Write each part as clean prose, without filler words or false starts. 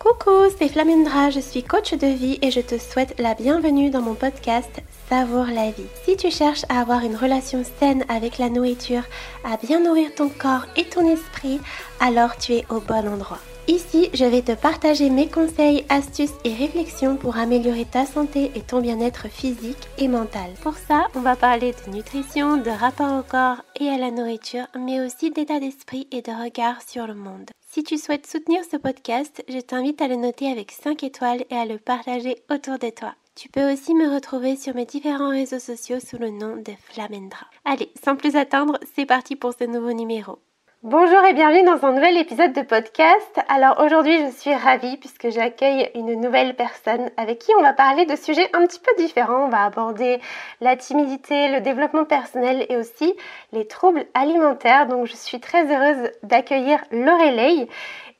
Coucou, c'est Flamendra, je suis coach de vie et je te souhaite la bienvenue dans mon podcast Savoure la vie. Si tu cherches à avoir une relation saine avec la nourriture, à bien nourrir ton corps et ton esprit, alors tu es au bon endroit. Ici, je vais te partager mes conseils, astuces et réflexions pour améliorer ta santé et ton bien-être physique et mental. Pour ça, on va parler de nutrition, de rapport au corps et à la nourriture, mais aussi d'état d'esprit et de regard sur le monde. Si tu souhaites soutenir ce podcast, je t'invite à le noter avec 5 étoiles et à le partager autour de toi. Tu peux aussi me retrouver sur mes différents réseaux sociaux sous le nom de Flamendra. Allez, sans plus attendre, c'est parti pour ce nouveau numéro. Bonjour et bienvenue dans un nouvel épisode de podcast. Alors aujourd'hui, je suis ravie puisque j'accueille une nouvelle personne avec qui on va parler de sujets un petit peu différents. On va aborder la timidité, le développement personnel et aussi les troubles alimentaires. Donc je suis très heureuse d'accueillir Lorelaye.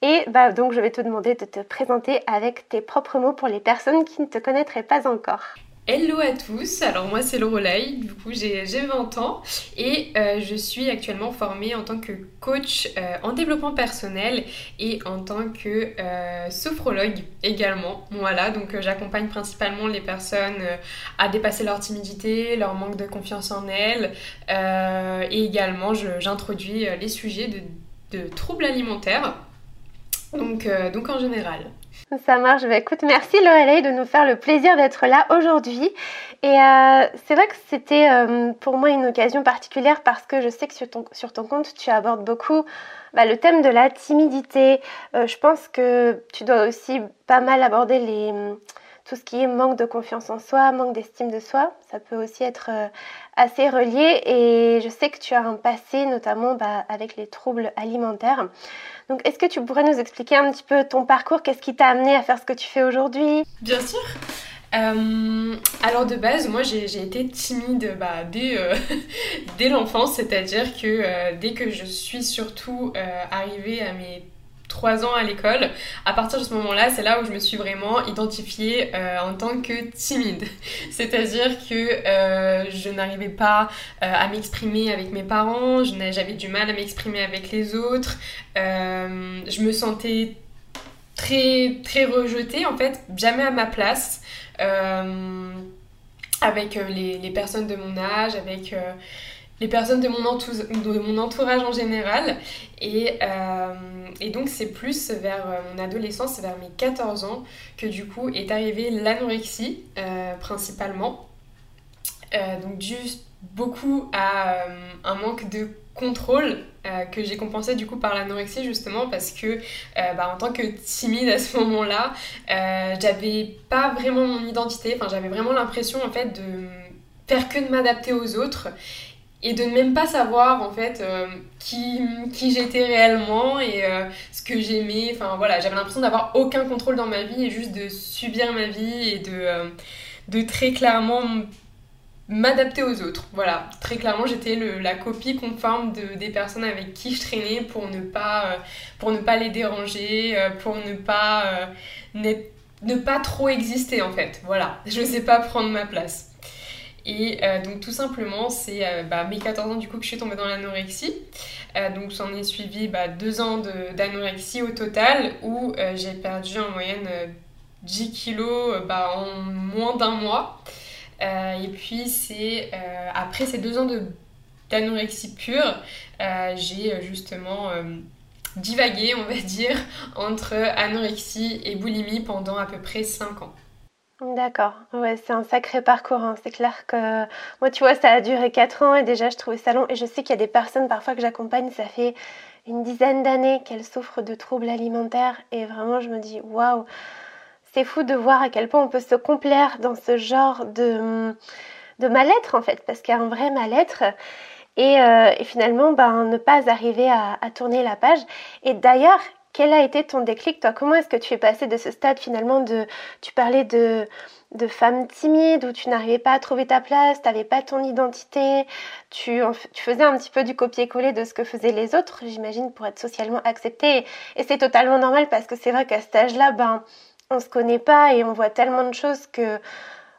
Et donc je vais te demander de te présenter avec tes propres mots pour les personnes qui ne te connaîtraient pas encore. Hello à tous, alors moi c'est Lorelaye, du coup j'ai 20 ans et je suis actuellement formée en tant que coach en développement personnel et en tant que sophrologue également, voilà, donc j'accompagne principalement les personnes à dépasser leur timidité, leur manque de confiance en elles et également j'introduis les sujets de troubles alimentaires, donc en général. Ça marche, écoute, merci Lorelaye de nous faire le plaisir d'être là aujourd'hui et c'est vrai que c'était pour moi une occasion particulière parce que je sais que sur ton compte tu abordes beaucoup le thème de la timidité, je pense que tu dois aussi pas mal aborder tout ce qui est manque de confiance en soi, manque d'estime de soi, ça peut aussi être assez relié et je sais que tu as un passé notamment avec les troubles alimentaires. Donc est-ce que tu pourrais nous expliquer un petit peu ton parcours, qu'est-ce qui t'a amené à faire ce que tu fais aujourd'hui ? Bien sûr. Alors de base, moi j'ai été timide dès l'enfance, c'est-à-dire que dès que je suis surtout arrivée à mes 3 ans à l'école, à partir de ce moment-là, c'est là où je me suis vraiment identifiée en tant que timide. C'est-à-dire que je n'arrivais pas à m'exprimer avec mes parents, j'avais du mal à m'exprimer avec les autres, je me sentais très, très rejetée, en fait, jamais à ma place, avec les personnes de mon âge, avec les personnes de mon entourage en général et donc c'est plus vers mon adolescence, vers mes 14 ans que du coup est arrivée l'anorexie principalement, donc dû beaucoup à un manque de contrôle que j'ai compensé du coup par l'anorexie justement parce que en tant que timide à ce moment-là, j'avais pas vraiment mon identité, enfin j'avais vraiment l'impression en fait de faire que de m'adapter aux autres et de ne même pas savoir en fait qui j'étais réellement et ce que j'aimais, enfin voilà, j'avais l'impression d'avoir aucun contrôle dans ma vie et juste de subir ma vie et de très clairement m'adapter aux autres, voilà, très clairement j'étais la copie conforme des personnes avec qui je traînais pour ne pas les déranger, pour ne pas ne pas trop exister en fait, voilà, je ne sais pas prendre ma place. Et donc tout simplement, c'est mes 14 ans du coup que je suis tombée dans l'anorexie. Donc j'en ai suivi 2 ans d'anorexie au total où j'ai perdu en moyenne 10 kilos en moins d'un mois. Et puis c'est après ces 2 ans d'anorexie pure, j'ai justement divagué, on va dire, entre anorexie et boulimie pendant à peu près 5 ans. D'accord, ouais, c'est un sacré parcours, hein. C'est clair que moi tu vois ça a duré 4 ans et déjà je trouvais ça long et je sais qu'il y a des personnes parfois que j'accompagne, ça fait une dizaine d'années qu'elles souffrent de troubles alimentaires et vraiment je me dis waouh, c'est fou de voir à quel point on peut se complaire dans ce genre de mal-être en fait, parce qu'il y a un vrai mal-être. Et finalement ne pas arriver à tourner la page. Et d'ailleurs, quel a été ton déclic, toi? Comment est-ce que tu es passée de ce stade finalement tu parlais de femme timide où tu n'arrivais pas à trouver ta place, tu n'avais pas ton identité, tu faisais un petit peu du copier-coller de ce que faisaient les autres, j'imagine, pour être socialement acceptée. Et c'est totalement normal parce que c'est vrai qu'à cet âge-là, on ne se connaît pas et on voit tellement de choses que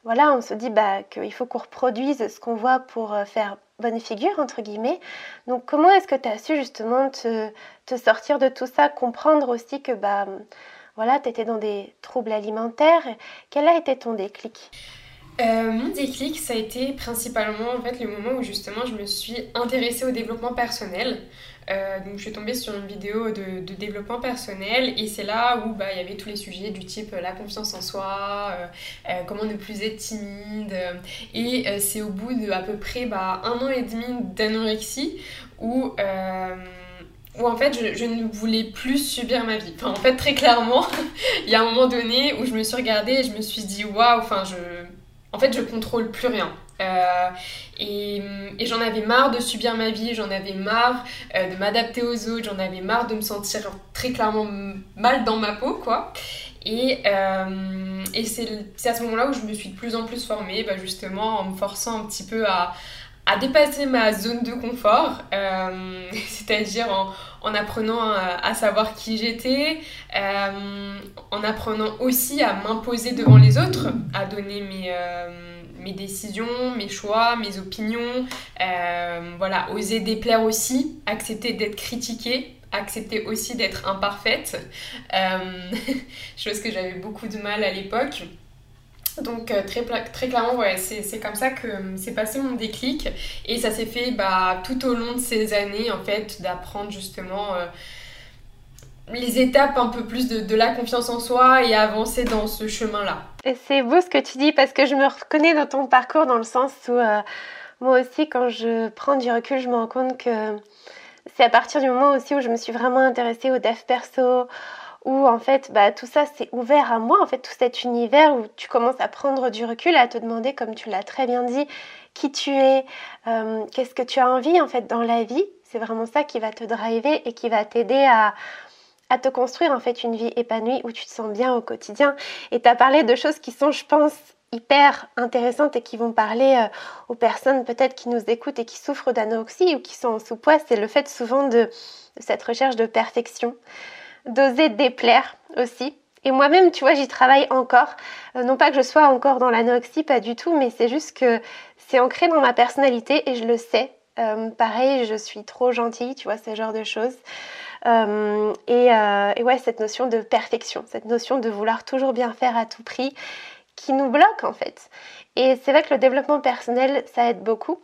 voilà, on se dit qu'il faut qu'on reproduise ce qu'on voit pour faire bonne figure, entre guillemets. Donc comment est-ce que tu as su justement te sortir de tout ça, comprendre aussi que voilà, tu étais dans des troubles alimentaires? Quel a été ton déclic? Mon déclic, ça a été principalement en fait le moment où justement je me suis intéressée au développement personnel. Donc je suis tombée sur une vidéo de développement personnel et c'est là où il y avait tous les sujets du type la confiance en soi, comment ne plus être timide. Et c'est au bout de à peu près 1 an et demi d'anorexie où en fait je ne voulais plus subir ma vie. Enfin en fait très clairement, il y a un moment donné où je me suis regardée et je me suis dit waouh, en fait je contrôle plus rien. Et j'en avais marre de subir ma vie, j'en avais marre de m'adapter aux autres, j'en avais marre de me sentir très clairement mal dans ma peau quoi. Et c'est à ce moment-là où je me suis de plus en plus formée, justement en me forçant un petit peu à dépasser ma zone de confort, c'est-à-dire en apprenant à savoir qui j'étais, en apprenant aussi à m'imposer devant les autres, à donner mes décisions, mes choix, mes opinions, voilà, oser déplaire aussi, accepter d'être critiquée, accepter aussi d'être imparfaite, chose que j'avais beaucoup de mal à l'époque. Donc très clairement, ouais, c'est comme ça que s'est passé mon déclic et ça s'est fait tout au long de ces années en fait d'apprendre justement les étapes un peu plus de la confiance en soi et avancer dans ce chemin-là. Et c'est beau ce que tu dis parce que je me reconnais dans ton parcours dans le sens où moi aussi quand je prends du recul je me rends compte que c'est à partir du moment aussi où je me suis vraiment intéressée au dev perso, où en fait tout ça s'est ouvert à moi, en fait tout cet univers où tu commences à prendre du recul, à te demander, comme tu l'as très bien dit, qui tu es, qu'est-ce que tu as envie en fait dans la vie. C'est vraiment ça qui va te driver et qui va t'aider à te construire en fait une vie épanouie où tu te sens bien au quotidien. Et tu as parlé de choses qui sont, je pense, hyper intéressantes et qui vont parler aux personnes peut-être qui nous écoutent et qui souffrent d'anorexie ou qui sont en sous-poids. C'est le fait souvent de cette recherche de perfection, d'oser déplaire aussi. Et moi-même, tu vois, j'y travaille encore. Non pas que je sois encore dans l'anorexie, pas du tout, mais c'est juste que c'est ancré dans ma personnalité et je le sais. Pareil, je suis trop gentille, tu vois, ce genre de choses. Et ouais, cette notion de perfection, cette notion de vouloir toujours bien faire à tout prix qui nous bloque en fait. Et c'est vrai que le développement personnel, ça aide beaucoup.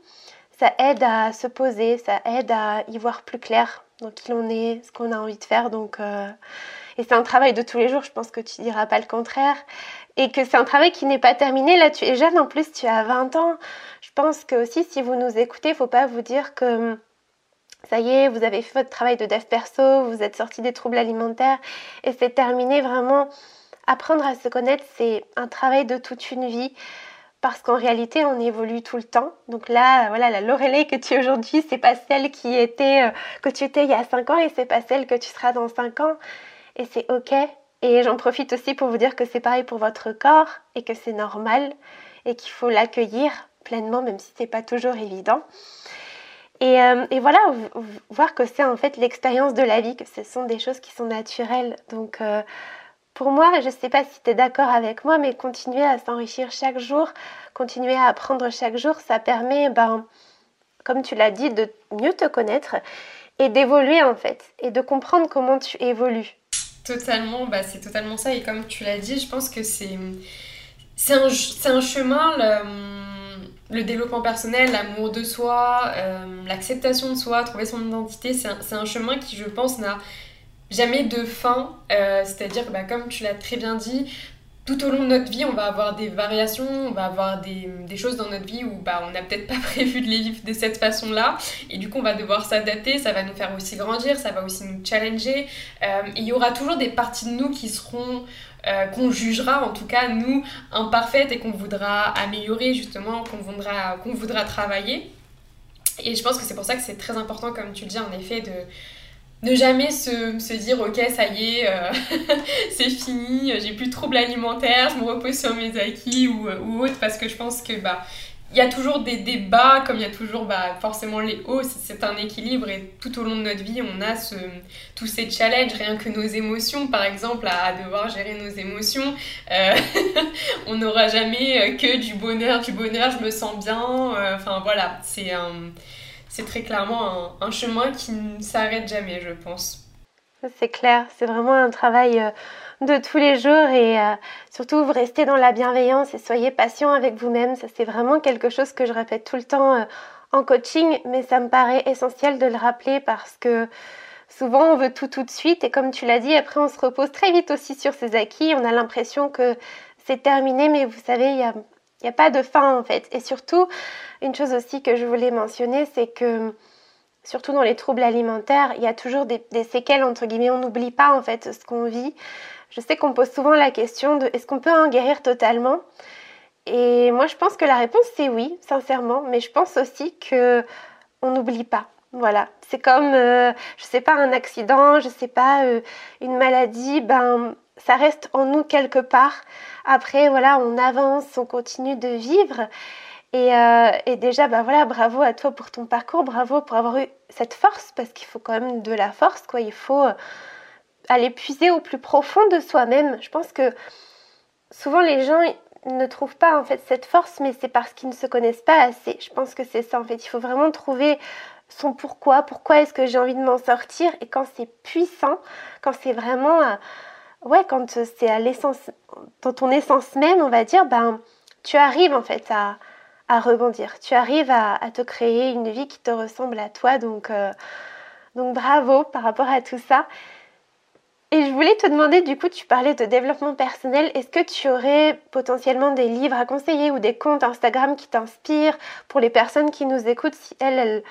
Ça aide à se poser, ça aide à y voir plus clair dans qui l'on est, ce qu'on a envie de faire. Donc, et c'est un travail de tous les jours, je pense que tu ne diras pas le contraire. Et que c'est un travail qui n'est pas terminé. Là, tu es jeune, en plus, tu as 20 ans. Je pense que aussi, si vous nous écoutez, il ne faut pas vous dire que ça y est, vous avez fait votre travail de dev perso, vous êtes sorti des troubles alimentaires et c'est terminé. Vraiment, apprendre à se connaître, c'est un travail de toute une vie. Parce qu'en réalité, on évolue tout le temps. Donc là, voilà, la Lorelay que tu es aujourd'hui, c'est pas celle que tu étais il y a 5 ans et c'est pas celle que tu seras dans 5 ans. Et c'est OK. Et j'en profite aussi pour vous dire que c'est pareil pour votre corps et que c'est normal et qu'il faut l'accueillir pleinement, même si c'est pas toujours évident. Et voilà, voir que c'est en fait l'expérience de la vie, que ce sont des choses qui sont naturelles. Donc pour moi, je ne sais pas si tu es d'accord avec moi, mais continuer à s'enrichir chaque jour, continuer à apprendre chaque jour, ça permet, comme tu l'as dit, de mieux te connaître et d'évoluer en fait, et de comprendre comment tu évolues. Totalement, c'est totalement ça. Et comme tu l'as dit, je pense que c'est un chemin, le développement personnel, l'amour de soi, l'acceptation de soi, trouver son identité, c'est un chemin qui, je pense, n'a jamais de fin, c'est-à-dire comme tu l'as très bien dit, tout au long de notre vie, on va avoir des variations, on va avoir des choses dans notre vie où on n'a peut-être pas prévu de les vivre de cette façon-là, et du coup on va devoir s'adapter, ça va nous faire aussi grandir, ça va aussi nous challenger, et il y aura toujours des parties de nous qui seront, qu'on jugera en tout cas nous, imparfaites et qu'on voudra améliorer justement, qu'on voudra travailler, et je pense que c'est pour ça que c'est très important comme tu le dis en effet de ne jamais se dire « Ok, ça y est, c'est fini, j'ai plus de troubles alimentaires, je me repose sur mes acquis » ou autre, parce que je pense que il y a toujours des bas, comme il y a toujours forcément les hauts, c'est un équilibre, et tout au long de notre vie, on a tous ces challenges, rien que nos émotions, par exemple, à devoir gérer nos émotions. On n'aura jamais que du bonheur, je me sens bien, enfin voilà, c'est très clairement un chemin qui ne s'arrête jamais, je pense. C'est clair, c'est vraiment un travail de tous les jours, et surtout vous restez dans la bienveillance et soyez patient avec vous-même. Ça, c'est vraiment quelque chose que je répète tout le temps en coaching, mais ça me paraît essentiel de le rappeler parce que souvent on veut tout de suite, et comme tu l'as dit, après on se repose très vite aussi sur ses acquis, on a l'impression que c'est terminé, mais vous savez, il n'y a pas de fin en fait. Et surtout, une chose aussi que je voulais mentionner, c'est que surtout dans les troubles alimentaires, il y a toujours des séquelles, entre guillemets, on n'oublie pas en fait ce qu'on vit. Je sais qu'on pose souvent la question de est-ce qu'on peut en guérir totalement ? Et moi je pense que la réponse c'est oui, sincèrement, mais je pense aussi qu'on n'oublie pas. Voilà, c'est comme, je sais pas, un accident, je sais pas, une maladie, ça reste en nous quelque part. Après voilà, on avance, on continue de vivre. Et déjà, voilà, bravo à toi pour ton parcours, bravo pour avoir eu cette force, parce qu'il faut quand même de la force, quoi. Il faut aller puiser au plus profond de soi-même. Je pense que souvent les gens ne trouvent pas en fait cette force, mais c'est parce qu'ils ne se connaissent pas assez. Je pense que c'est ça en fait. Il faut vraiment trouver son pourquoi est-ce que j'ai envie de m'en sortir. Et quand c'est puissant, quand c'est vraiment, quand c'est à l'essence, dans ton essence même, on va dire, tu arrives en fait à rebondir, tu arrives à te créer une vie qui te ressemble à toi, donc bravo par rapport à tout ça. Et je voulais te demander, du coup, tu parlais de développement personnel, est-ce que tu aurais potentiellement des livres à conseiller ou des comptes Instagram qui t'inspirent pour les personnes qui nous écoutent, si elles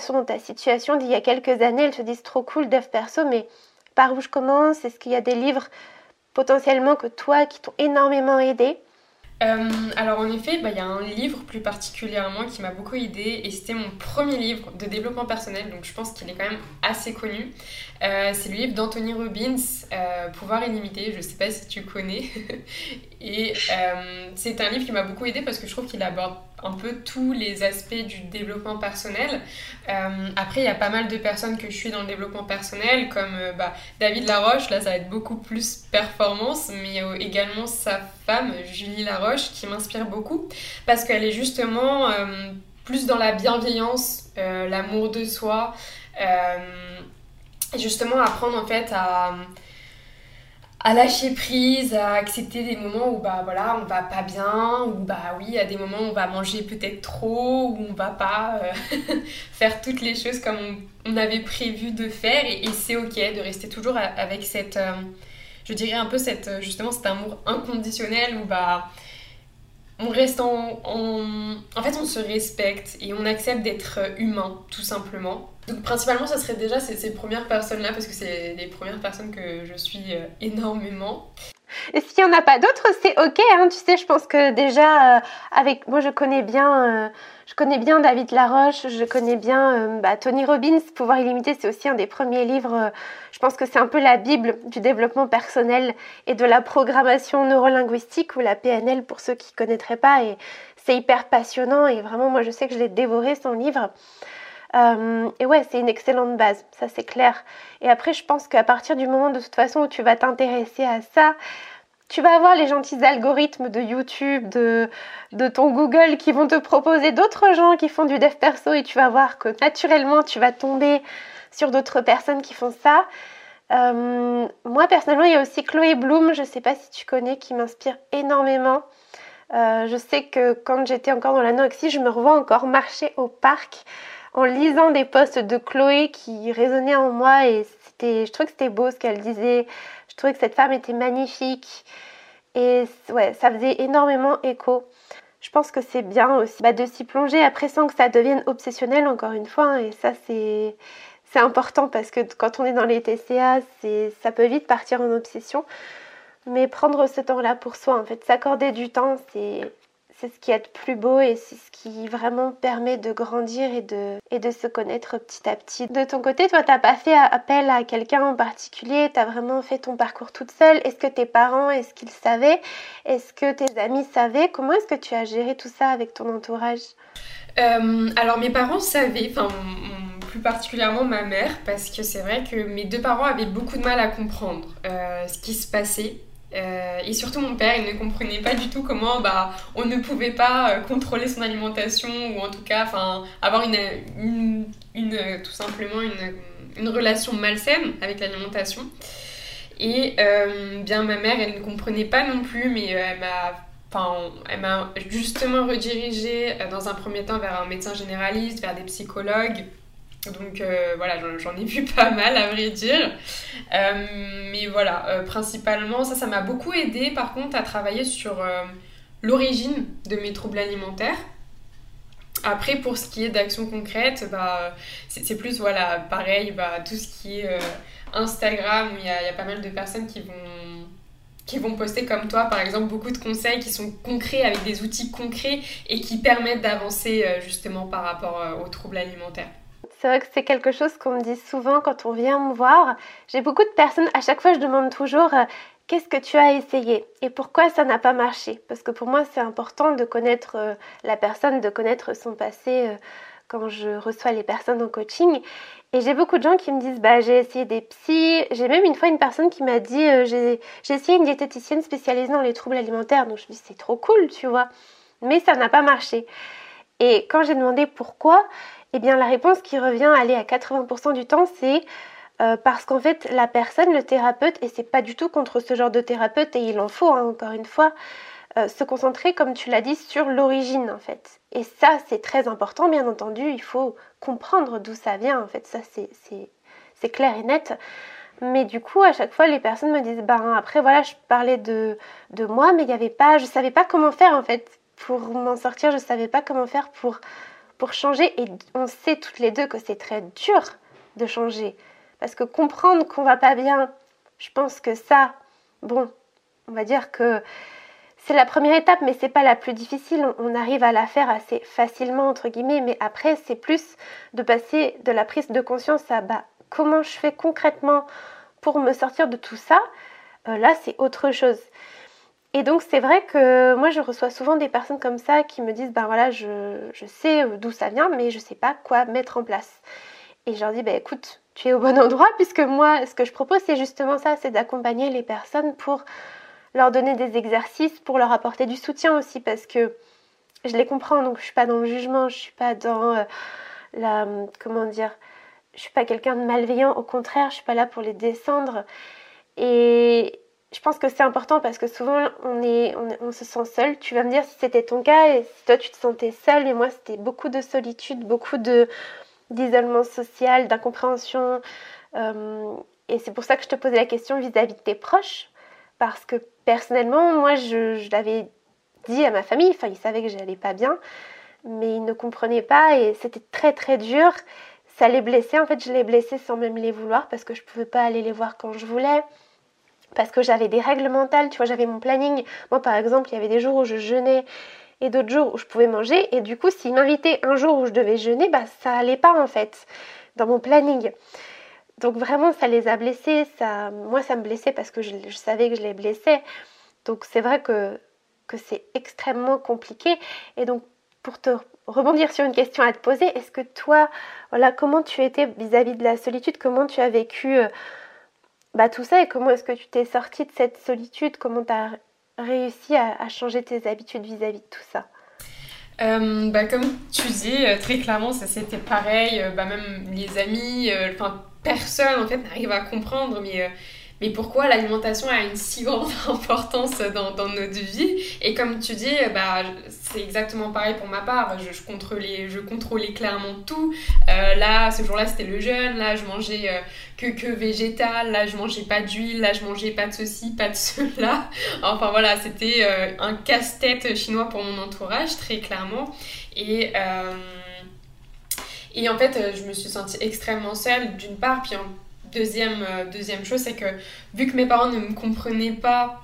sont dans ta situation d'il y a quelques années, elles se disent trop cool, dev perso, mais par où je commence? Est-ce qu'il y a des livres potentiellement que toi qui t'ont énormément aidé? Alors en effet, y a un livre plus particulièrement qui m'a beaucoup aidée, et c'était mon premier livre de développement personnel, donc je pense qu'il est quand même assez connu. C'est le livre d'Anthony Robbins, Pouvoir illimité, je sais pas si tu connais. Et c'est un livre qui m'a beaucoup aidée parce que je trouve qu'il aborde un peu tous les aspects du développement personnel. Après, il y a pas mal de personnes que je suis dans le développement personnel, comme David Laroche, là ça va être beaucoup plus performance, mais il y a également sa femme, Julie Laroche, qui m'inspire beaucoup, parce qu'elle est justement plus dans la bienveillance, l'amour de soi, et justement apprendre en fait à lâcher prise, à accepter des moments où on va pas bien, ou oui, à des moments où on va manger peut-être trop, où on va pas faire toutes les choses comme on avait prévu de faire, et c'est ok de rester toujours avec cette, je dirais un peu cette, justement cet amour inconditionnel où on reste en fait on se respecte et on accepte d'être humain tout simplement. Donc principalement ça serait déjà ces premières personnes là, parce que c'est les premières personnes que je suis énormément. Et s'il n'y en a pas d'autres, c'est ok, hein. Tu sais, je pense que déjà avec moi je connais bien David Laroche, je connais bien Tony Robbins. Pouvoir illimité, c'est aussi un des premiers livres, je pense que c'est un peu la bible du développement personnel et de la programmation neurolinguistique, ou la PNL pour ceux qui ne connaîtraient pas, et c'est hyper passionnant, et vraiment moi je sais que je l'ai dévoré, son livre. Et ouais, c'est une excellente base, ça c'est clair. Et après, je pense qu'à partir du moment de toute façon où tu vas t'intéresser à ça, tu vas avoir les gentils algorithmes de YouTube, de ton Google qui vont te proposer d'autres gens qui font du dev perso, et tu vas voir que naturellement tu vas tomber sur d'autres personnes qui font ça. Moi personnellement, il y a aussi Chloé Bloom, je sais pas si tu connais, qui m'inspire énormément. Je sais que quand j'étais encore dans l'anorexie, je me revois encore marcher au parc en lisant des posts de Chloé qui résonnaient en moi, et je trouvais que c'était beau ce qu'elle disait, je trouvais que cette femme était magnifique, et ouais, ça faisait énormément écho. Je pense que c'est bien aussi de s'y plonger, après sans que ça devienne obsessionnel encore une fois, hein, et ça c'est important, parce que quand on est dans les TCA, ça peut vite partir en obsession, mais prendre ce temps-là pour soi, en fait, s'accorder du temps, c'est c'est ce qui est le plus beau et c'est ce qui vraiment permet de grandir et de se connaître petit à petit. De ton côté, toi, t'as pas fait appel à quelqu'un en particulier, t'as vraiment fait ton parcours toute seule. Est-ce que tes parents, est-ce qu'ils savaient? Est-ce que tes amis savaient? Comment est-ce que tu as géré tout ça avec ton entourage? Alors mes parents savaient, enfin plus particulièrement ma mère, parce que c'est vrai que mes deux parents avaient beaucoup de mal à comprendre ce qui se passait. Et surtout mon père, il ne comprenait pas du tout comment on ne pouvait pas contrôler son alimentation, ou en tout cas avoir tout simplement une relation malsaine avec l'alimentation. Et bien ma mère, elle ne comprenait pas non plus, mais elle m'a justement redirigée dans un premier temps vers un médecin généraliste, vers des psychologues. Donc voilà, j'en ai vu pas mal à vrai dire, mais voilà, principalement ça m'a beaucoup aidée par contre à travailler sur l'origine de mes troubles alimentaires. Après, pour ce qui est d'actions concrètes, c'est plus voilà, pareil, tout ce qui est Instagram, où il y a pas mal de personnes qui vont poster comme toi par exemple beaucoup de conseils qui sont concrets, avec des outils concrets et qui permettent d'avancer justement par rapport aux troubles alimentaires. C'est vrai que c'est quelque chose qu'on me dit souvent quand on vient me voir. J'ai beaucoup de personnes, à chaque fois je demande toujours « Qu'est-ce que tu as essayé et pourquoi ça n'a pas marché ?» Parce que pour moi c'est important de connaître la personne, de connaître son passé quand je reçois les personnes en coaching. Et j'ai beaucoup de gens qui me disent « J'ai essayé des psys ». J'ai même une fois une personne qui m'a dit « J'ai essayé une diététicienne spécialisée dans les troubles alimentaires ». Donc je me dis « C'est trop cool, tu vois ?» Mais ça n'a pas marché. Et quand j'ai demandé pourquoi, eh bien la réponse qui revient à 80% du temps, c'est parce qu'en fait la personne, le thérapeute, et c'est pas du tout contre ce genre de thérapeute, et il en faut encore une fois, se concentrer comme tu l'as dit sur l'origine en fait. Et ça c'est très important, bien entendu, il faut comprendre d'où ça vient en fait, ça c'est clair et net. Mais du coup, à chaque fois, les personnes me disent, après voilà, je parlais de moi, mais il y avait pas, je savais pas comment faire en fait pour m'en sortir, je savais pas comment faire pour changer. Et on sait toutes les deux que c'est très dur de changer, parce que comprendre qu'on va pas bien, je pense que ça, on va dire que c'est la première étape, mais c'est pas la plus difficile, on arrive à la faire assez facilement entre guillemets. Mais après c'est plus de passer de la prise de conscience à comment je fais concrètement pour me sortir de tout ça, là c'est autre chose. Et donc c'est vrai que moi je reçois souvent des personnes comme ça qui me disent voilà, je sais d'où ça vient mais je sais pas quoi mettre en place. Et je leur dis écoute, tu es au bon endroit, puisque moi ce que je propose c'est justement ça, c'est d'accompagner les personnes pour leur donner des exercices, pour leur apporter du soutien aussi, parce que je les comprends, donc je suis pas dans le jugement, je suis pas dans je suis pas quelqu'un de malveillant, au contraire, je suis pas là pour les descendre. Et je pense que c'est important parce que souvent on se sent seul. Tu vas me dire si c'était ton cas et si toi tu te sentais seule, et moi c'était beaucoup de solitude, beaucoup d'isolement social, d'incompréhension. Et c'est pour ça que je te posais la question vis-à-vis de tes proches, parce que personnellement moi je l'avais dit à ma famille, ils savaient que j'allais pas bien, mais ils ne comprenaient pas et c'était très très dur. Ça les blessait, en fait je les blessais sans même les vouloir, parce que je pouvais pas aller les voir quand je voulais. Parce que j'avais des règles mentales, tu vois, j'avais mon planning. Moi, par exemple, il y avait des jours où je jeûnais et d'autres jours où je pouvais manger. Et du coup, s'ils m'invitaient un jour où je devais jeûner, ça allait pas, en fait, dans mon planning. Donc vraiment, ça les a blessés. Moi, ça me blessait parce que je savais que je les blessais. Donc c'est vrai que c'est extrêmement compliqué. Et donc, pour te rebondir sur une question à te poser, est-ce que toi, voilà, comment tu étais vis-à-vis de la solitude? Comment tu as vécu tout ça, et comment est-ce que tu t'es sortie de cette solitude? Comment tu as réussi à changer tes habitudes vis-à-vis de tout ça? Comme tu dis, très clairement, ça c'était pareil. Même les amis, personne en fait n'arrive à comprendre, mais pourquoi l'alimentation a une si grande importance dans notre vie. Et comme tu dis, c'est exactement pareil pour ma part. Je contrôlais clairement tout. Là, ce jour-là, c'était le jeûne. Là, je mangeais que végétal. Là, je mangeais pas d'huile. Là, je mangeais pas de ceci, pas de cela. Enfin voilà, c'était un casse-tête chinois pour mon entourage, très clairement. Et en fait, je me suis sentie extrêmement seule, d'une part, puis deuxième chose, c'est que vu que mes parents ne me comprenaient pas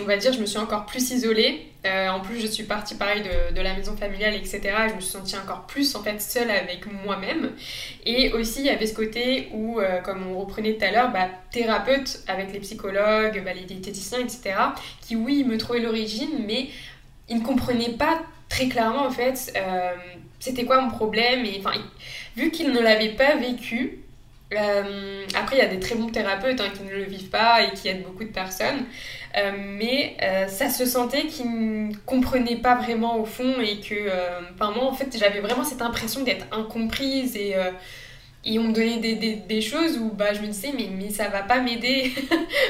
on va dire, je me suis encore plus isolée. En plus, je suis partie, pareil, de la maison familiale, etc. Et je me suis sentie encore plus, en fait, seule avec moi-même. Et aussi, il y avait ce côté où, comme on reprenait tout à l'heure, thérapeute avec les psychologues, les diététiciens, etc. qui, oui, me trouvaient l'origine, mais ils ne comprenaient pas très clairement, en fait, c'était quoi mon problème. Et enfin, vu qu'ils ne l'avaient pas vécu... après il y a des très bons thérapeutes qui ne le vivent pas et qui aident beaucoup de personnes, mais ça se sentait qu'ils ne comprenaient pas vraiment au fond, et que moi en fait j'avais vraiment cette impression d'être incomprise, et on me donnait des choses où je me disais mais ça va pas m'aider.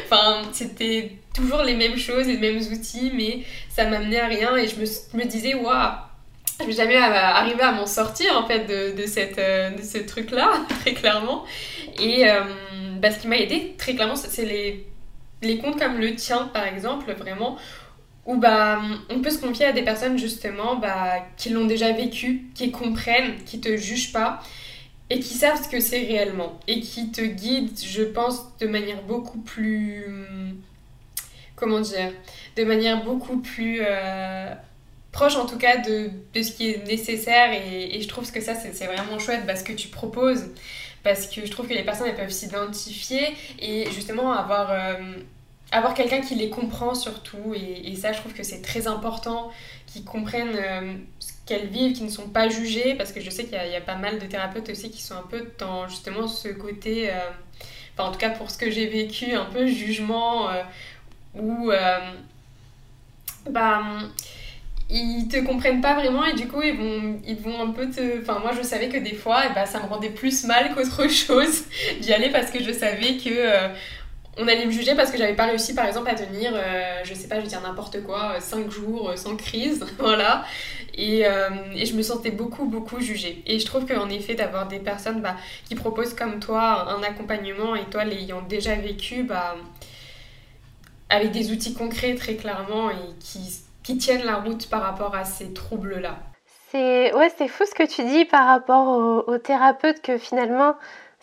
Enfin c'était toujours les mêmes choses, les mêmes outils, mais ça m'amenait à rien, et je me disais waouh, je vais jamais arriver à m'en sortir en fait de ce truc là, très clairement. Et ce qui m'a aidée très clairement, c'est les comptes comme le tien par exemple, vraiment, où on peut se confier à des personnes justement qui l'ont déjà vécu, qui comprennent, qui te jugent pas et qui savent ce que c'est réellement, et qui te guident, je pense, de manière beaucoup plus proche en tout cas de ce qui est nécessaire. Et je trouve que ça c'est vraiment chouette ce que tu proposes, parce que je trouve que les personnes elles peuvent s'identifier et justement avoir quelqu'un qui les comprend surtout, et ça je trouve que c'est très important, qu'ils comprennent ce qu'elles vivent, qu'ils ne sont pas jugées, parce que je sais qu'il y a pas mal de thérapeutes aussi qui sont un peu dans justement ce côté, en tout cas pour ce que j'ai vécu, un peu jugement, ils te comprennent pas vraiment, et du coup ils vont un peu te... Enfin moi je savais que des fois ça me rendait plus mal qu'autre chose d'y aller, parce que je savais que on allait me juger parce que j'avais pas réussi par exemple à tenir, je vais dire n'importe quoi, 5 jours sans crise, voilà. Et je me sentais beaucoup jugée. Et je trouve qu'en effet d'avoir des personnes qui proposent comme toi un accompagnement, et toi l'ayant déjà vécu, avec des outils concrets très clairement, et qui tiennent la route par rapport à ces troubles-là. C'est fou ce que tu dis par rapport aux thérapeutes, que finalement,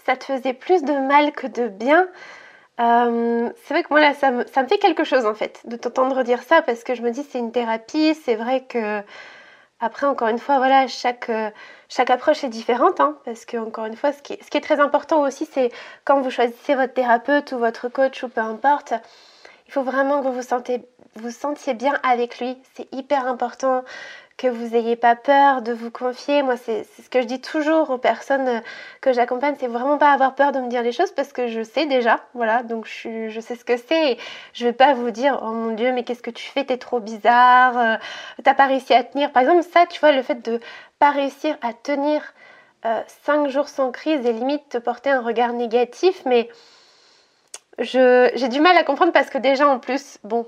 ça te faisait plus de mal que de bien. C'est vrai que moi, là, ça me fait quelque chose, en fait, de t'entendre dire ça, parce que je me dis, c'est une thérapie, c'est vrai que... Après, encore une fois, voilà, chaque approche est différente, parce que, encore une fois, ce qui est très important aussi, c'est quand vous choisissez votre thérapeute ou votre coach ou peu importe, il faut vraiment que vous sentiez bien avec lui. C'est hyper important que vous n'ayez pas peur de vous confier. Moi, c'est ce que je dis toujours aux personnes que j'accompagne, c'est vraiment pas avoir peur de me dire les choses, parce que je sais déjà, voilà, donc je sais ce que c'est. Et je vais pas vous dire « Oh mon Dieu, mais qu'est-ce que tu fais, t'es trop bizarre, t'as pas réussi à tenir ». Par exemple, ça, tu vois, le fait de pas réussir à tenir 5 jours sans crise et limite te porter un regard négatif, mais j'ai du mal à comprendre, parce que déjà, en plus, bon,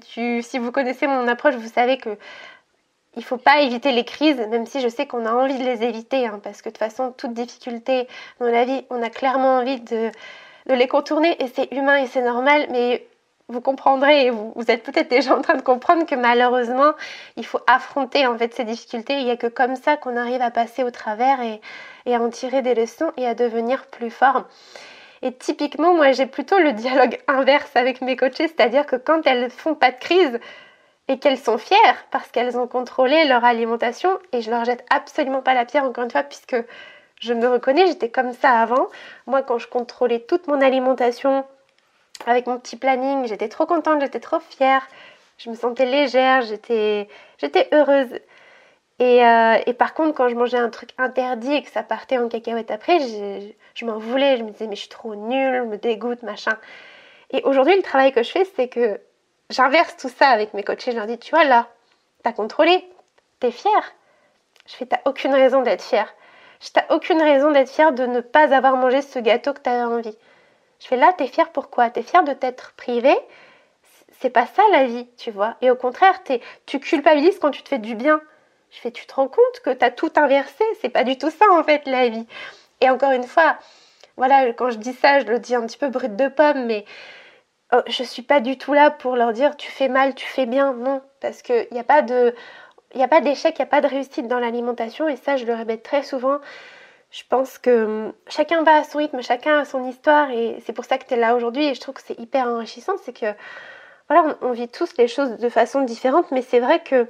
si vous connaissez mon approche, vous savez que il ne faut pas éviter les crises, même si je sais qu'on a envie de les éviter, parce que de toute façon, toute difficulté dans la vie, on a clairement envie de les contourner, et c'est humain et c'est normal, mais vous comprendrez, et vous êtes peut-être déjà en train de comprendre que malheureusement, il faut affronter en fait ces difficultés. Il n'y a que comme ça qu'on arrive à passer au travers et à en tirer des leçons et à devenir plus fort. Et typiquement, moi, j'ai plutôt le dialogue inverse avec mes coachées, c'est-à-dire que quand elles ne font pas de crise et qu'elles sont fières parce qu'elles ont contrôlé leur alimentation, et je ne leur jette absolument pas la pierre, encore une fois, puisque je me reconnais, j'étais comme ça avant. Moi, quand je contrôlais toute mon alimentation avec mon petit planning, j'étais trop contente, j'étais trop fière, je me sentais légère, j'étais heureuse. Et par contre, quand je mangeais un truc interdit et que ça partait en cacahuète après, je m'en voulais, je me disais mais je suis trop nulle, je me dégoûte, machin. Et aujourd'hui, le travail que je fais, c'est que j'inverse tout ça avec mes coachés. Je leur dis, tu vois là, t'as contrôlé, t'es fière. Je fais, t'as aucune raison d'être fière. T'as aucune raison d'être fière de ne pas avoir mangé ce gâteau que t'avais envie. Je fais, là, t'es fière pourquoi ? T'es fière de t'être privée ? C'est pas ça la vie, tu vois. Et au contraire, tu culpabilises quand tu te fais du bien. Je fais, tu te rends compte que t'as tout inversé, c'est pas du tout ça en fait la vie. Et encore une fois, voilà, quand je dis ça, je le dis un petit peu brut de pomme, mais je suis pas du tout là pour leur dire tu fais mal, tu fais bien, non. Parce qu'il n'y a pas d'échec, il n'y a pas de réussite dans l'alimentation, et ça je le répète très souvent. Je pense que chacun va à son rythme, chacun a son histoire, et c'est pour ça que t'es là aujourd'hui, et je trouve que c'est hyper enrichissant, c'est que voilà, on vit tous les choses de façon différente, mais c'est vrai que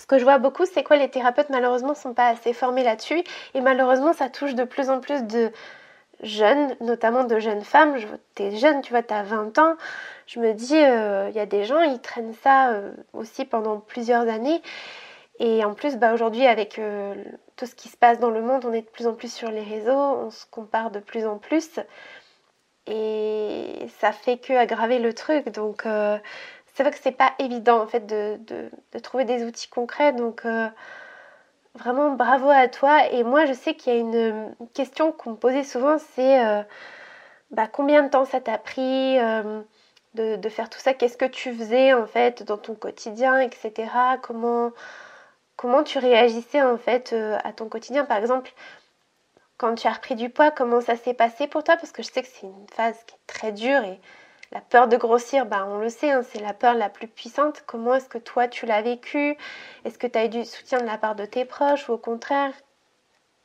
ce que je vois beaucoup, c'est quoi, les thérapeutes malheureusement ne sont pas assez formés là-dessus, et malheureusement ça touche de plus en plus de jeunes, notamment de jeunes femmes. T'es jeune, tu vois, t'as 20 ans, je me dis, y a des gens, ils traînent ça aussi pendant plusieurs années, et en plus bah, aujourd'hui avec tout ce qui se passe dans le monde, on est de plus en plus sur les réseaux, on se compare de plus en plus, et ça fait que aggraver le truc, donc c'est vrai que c'est pas évident en fait de trouver des outils concrets, donc vraiment bravo à toi. Et moi je sais qu'il y a une question qu'on me posait souvent, c'est bah, combien de temps ça t'a pris de faire tout ça, qu'est-ce que tu faisais en fait dans ton quotidien, etc. Comment tu réagissais en fait à ton quotidien, par exemple quand tu as repris du poids, comment ça s'est passé pour toi? Parce que je sais que c'est une phase qui est très dure, et la peur de grossir, bah on le sait, hein, c'est la peur la plus puissante. Comment est-ce que toi tu l'as vécu? Est-ce que tu as eu du soutien de la part de tes proches, ou au contraire,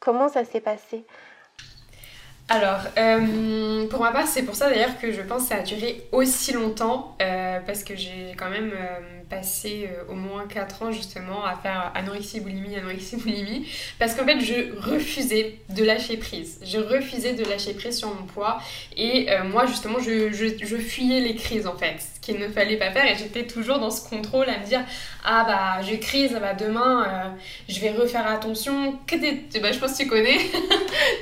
comment ça s'est passé? Alors, pour ma part, c'est pour ça d'ailleurs que je pense que ça a duré aussi longtemps, parce que j'ai quand même passé au moins 4 ans justement à faire anorexie-boulimie, parce qu'en fait je refusais de lâcher prise. Je refusais de lâcher prise sur mon poids, et moi justement je fuyais les crises en fait, ce qu'il ne fallait pas faire, et j'étais toujours dans ce contrôle à me dire « Ah bah je crise, bah demain je vais refaire attention, bah, je pense que tu connais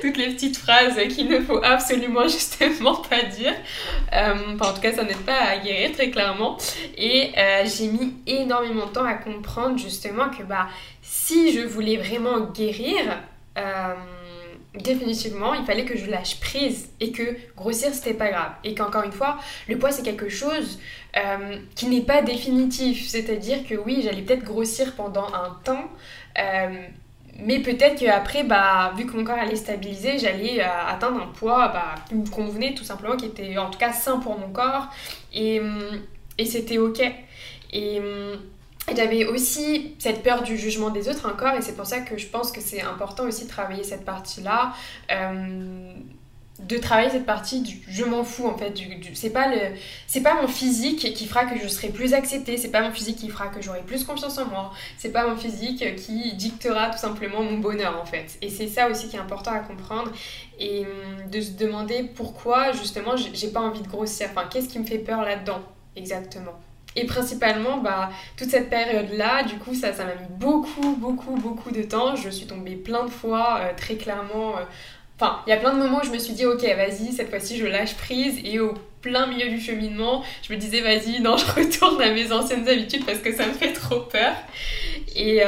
toutes les petites phrases qu'il ne faut absolument justement pas dire. » En tout cas ça n'aide pas à guérir très clairement, et j'ai mis énormément de temps à comprendre justement que bah si je voulais vraiment guérir, définitivement il fallait que je lâche prise, et que grossir c'était pas grave, et qu'encore une fois le poids c'est quelque chose qui n'est pas définitif, c'est-à-dire que oui j'allais peut-être grossir pendant un temps, mais peut-être qu'après, bah, vu que mon corps allait stabiliser, j'allais atteindre un poids bah, qui me convenait tout simplement, qui était en tout cas sain pour mon corps, et c'était ok. Et j'avais aussi cette peur du jugement des autres encore, et c'est pour ça que je pense que c'est important aussi de travailler cette partie-là, de travailler cette partie du je m'en fous en fait, c'est pas mon physique qui fera que je serai plus acceptée, c'est pas mon physique qui fera que j'aurai plus confiance en moi, c'est pas mon physique qui dictera tout simplement mon bonheur en fait, et c'est ça aussi qui est important à comprendre, et de se demander pourquoi justement j'ai pas envie de grossir, enfin qu'est-ce qui me fait peur là-dedans exactement. Et principalement, bah, toute cette période-là, du coup, ça m'a mis beaucoup de temps, je suis tombée plein de fois, très clairement. Enfin, il y a plein de moments où je me suis dit « Ok, vas-y, cette fois-ci, je lâche prise » et au plein milieu du cheminement, je me disais « Vas-y, non, je retourne à mes anciennes habitudes parce que ça me fait trop peur. » et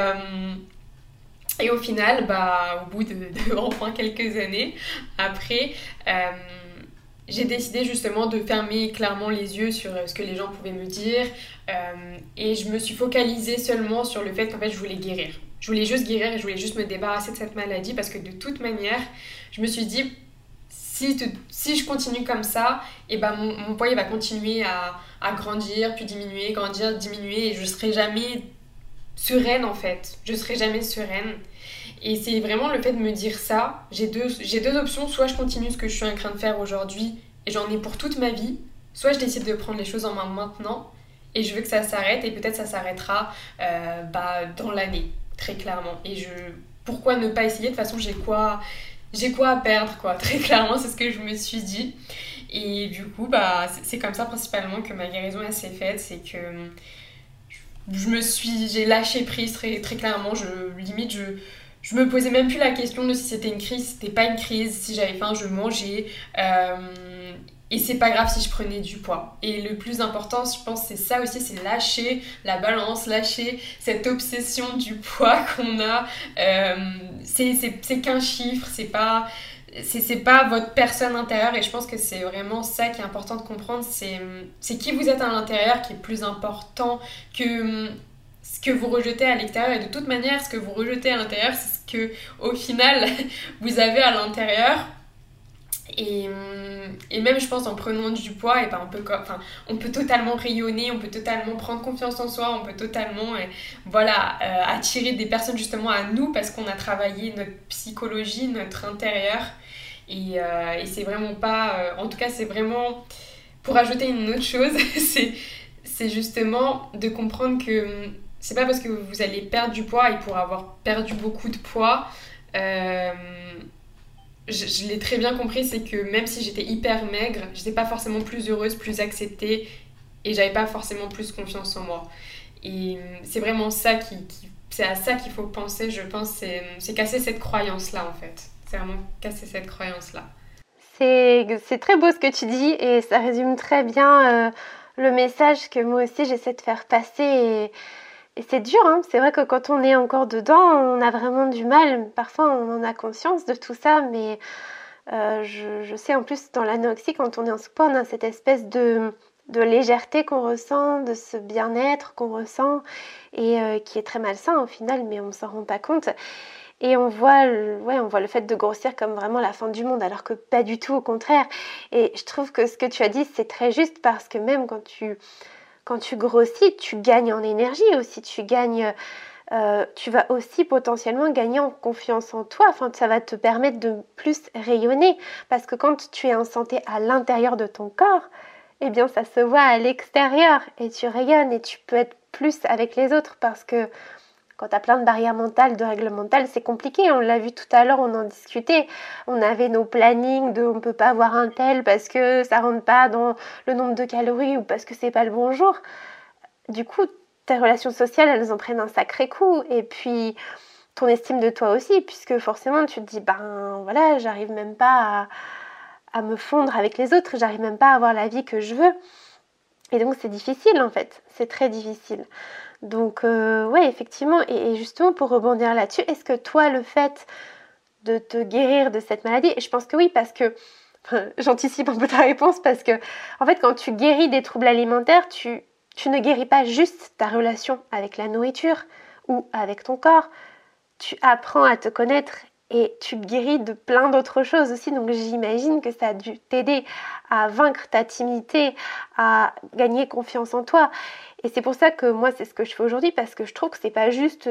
au final, bah, au bout de enfin quelques années, après, j'ai décidé justement de fermer clairement les yeux sur ce que les gens pouvaient me dire, et je me suis focalisée seulement sur le fait qu'en fait, je voulais guérir. Je voulais juste guérir et je voulais juste me débarrasser de cette maladie, parce que de toute manière, je me suis dit, si je continue comme ça, et ben mon poids il va continuer à grandir, puis grandir, diminuer, et je serai jamais sereine en fait. Je serai jamais sereine. Et c'est vraiment le fait de me dire ça, j'ai deux options, soit je continue ce que je suis en train de faire aujourd'hui, et j'en ai pour toute ma vie, soit je décide de prendre les choses en main maintenant, et je veux que ça s'arrête, et peut-être ça s'arrêtera dans l'année. Très clairement, et pourquoi ne pas essayer, de toute façon j'ai quoi à perdre quoi, très clairement c'est ce que je me suis dit, et du coup bah c'est comme ça principalement que ma guérison elle s'est faite, c'est que j'ai lâché prise très, très clairement, je me posais même plus la question de si c'était une crise, si c'était pas une crise, si j'avais faim je mangeais, et c'est pas grave si je prenais du poids. Et le plus important, je pense, c'est ça aussi, c'est lâcher la balance, lâcher cette obsession du poids qu'on a. C'est qu'un chiffre, c'est pas votre personne intérieure. Et je pense que c'est vraiment ça qui est important de comprendre. C'est qui vous êtes à l'intérieur qui est plus important que ce que vous rejetez à l'extérieur. Et de toute manière, ce que vous rejetez à l'intérieur, c'est ce que, au final, vous avez à l'intérieur. Et même je pense en prenant du poids, et ben on peut totalement rayonner, on peut totalement prendre confiance en soi, on peut totalement attirer des personnes justement à nous, parce qu'on a travaillé notre psychologie, notre intérieur, et c'est vraiment pas en tout cas c'est vraiment Pour ajouter une autre chose, c'est justement de comprendre que c'est pas parce que vous allez perdre du poids, et pour avoir perdu beaucoup de poids, je l'ai très bien compris, c'est que même si j'étais hyper maigre, j'étais pas forcément plus heureuse, plus acceptée, et j'avais pas forcément plus confiance en moi. Et c'est vraiment ça c'est à ça qu'il faut penser, je pense, c'est casser cette croyance-là, en fait. C'est vraiment casser cette croyance-là. C'est très beau ce que tu dis, et ça résume très bien le message que moi aussi j'essaie de faire passer. Et c'est dur, hein. C'est vrai que quand on est encore dedans, on a vraiment du mal. Parfois, on en a conscience de tout ça, mais je sais en plus, dans l'anorexie, quand on est en sous-poids, on a cette espèce de légèreté qu'on ressent, de ce bien-être qu'on ressent, et qui est très malsain au final, mais on ne s'en rend pas compte. Et on voit le fait de grossir comme vraiment la fin du monde, alors que pas du tout, au contraire. Et je trouve que ce que tu as dit, c'est très juste, parce que même quand tu grossis, tu gagnes en énergie aussi, tu vas aussi potentiellement gagner en confiance en toi. Enfin, ça va te permettre de plus rayonner, parce que quand tu es en santé à l'intérieur de ton corps, eh bien ça se voit à l'extérieur, et tu rayonnes, et tu peux être plus avec les autres, parce que quand tu as plein de barrières mentales, de règles mentales, c'est compliqué. On l'a vu tout à l'heure, on en discutait. On avait nos plannings de on ne peut pas voir un tel parce que ça ne rentre pas dans le nombre de calories, ou parce que c'est pas le bon jour. Du coup, tes relations sociales, elles en prennent un sacré coup. Et puis, ton estime de toi aussi, puisque forcément, tu te dis, ben voilà, j'arrive même pas à me fondre avec les autres, j'arrive même pas à avoir la vie que je veux. Et donc, c'est difficile en fait, c'est très difficile. Donc, ouais, effectivement, et justement pour rebondir là-dessus, est-ce que toi, le fait de te guérir de cette maladie, et je pense que oui, parce que, j'anticipe un peu ta réponse, parce que, en fait, quand tu guéris des troubles alimentaires, tu ne guéris pas juste ta relation avec la nourriture ou avec ton corps, tu apprends à te connaître et tu guéris de plein d'autres choses aussi, donc j'imagine que ça a dû t'aider à vaincre ta timidité, à gagner confiance en toi. Et c'est pour ça que moi, c'est ce que je fais aujourd'hui, parce que je trouve que c'est pas juste,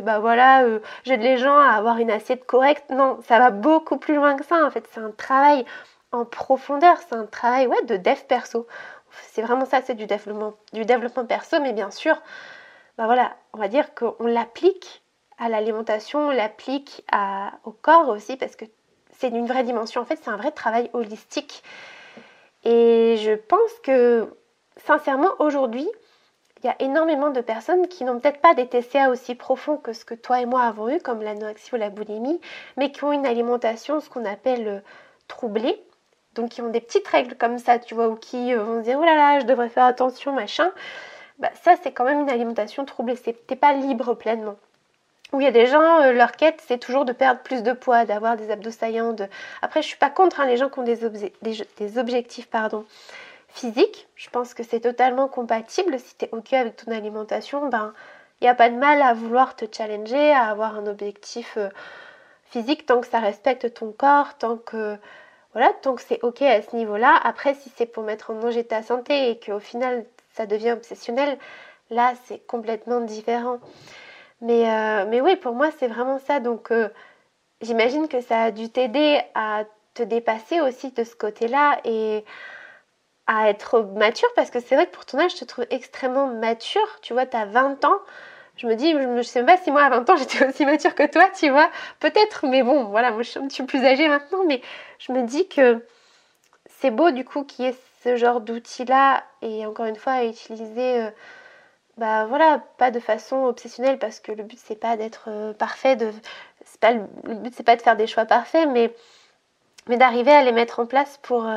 j'aide les gens à avoir une assiette correcte. Non, ça va beaucoup plus loin que ça. En fait, c'est un travail en profondeur, c'est un travail de dev perso. C'est vraiment ça, c'est du développement perso, mais bien sûr, on va dire qu'on l'applique à l'alimentation, on l'applique au corps aussi, parce que c'est une vraie dimension. En fait, c'est un vrai travail holistique. Et je pense que, sincèrement, aujourd'hui, il y a énormément de personnes qui n'ont peut-être pas des TCA aussi profonds que ce que toi et moi avons eu, comme l'anorexie ou la boulimie, mais qui ont une alimentation, ce qu'on appelle troublée, donc qui ont des petites règles comme ça, tu vois, ou qui vont se dire « Oh là là, je devrais faire attention, machin ». Ça, c'est quand même une alimentation troublée, t'es pas libre pleinement. Où il y a des gens, leur quête, c'est toujours de perdre plus de poids, d'avoir des abdos saillants. Après, je suis pas contre les gens qui ont des objectifs, physique, je pense que c'est totalement compatible. Si tu es OK avec ton alimentation, il n'y a pas de mal à vouloir te challenger, à avoir un objectif physique, tant que ça respecte ton corps, tant que c'est OK à ce niveau-là. Après, si c'est pour mettre en danger ta santé et qu'au final, ça devient obsessionnel, là, c'est complètement différent. Mais oui, pour moi, c'est vraiment ça. Donc, j'imagine que ça a dû t'aider à te dépasser aussi de ce côté-là et à être mature, parce que c'est vrai que pour ton âge, je te trouve extrêmement mature. Tu vois, tu as 20 ans. Je me dis, je ne sais même pas si moi, à 20 ans, j'étais aussi mature que toi, tu vois. Peut-être, mais bon, voilà, moi, je suis un petit peu plus âgée maintenant. Mais je me dis que c'est beau, du coup, qu'il y ait ce genre d'outil-là. Et encore une fois, à utiliser, pas de façon obsessionnelle, parce que le but, c'est pas d'être parfait. Le but, c'est pas de faire des choix parfaits, mais d'arriver à les mettre en place pour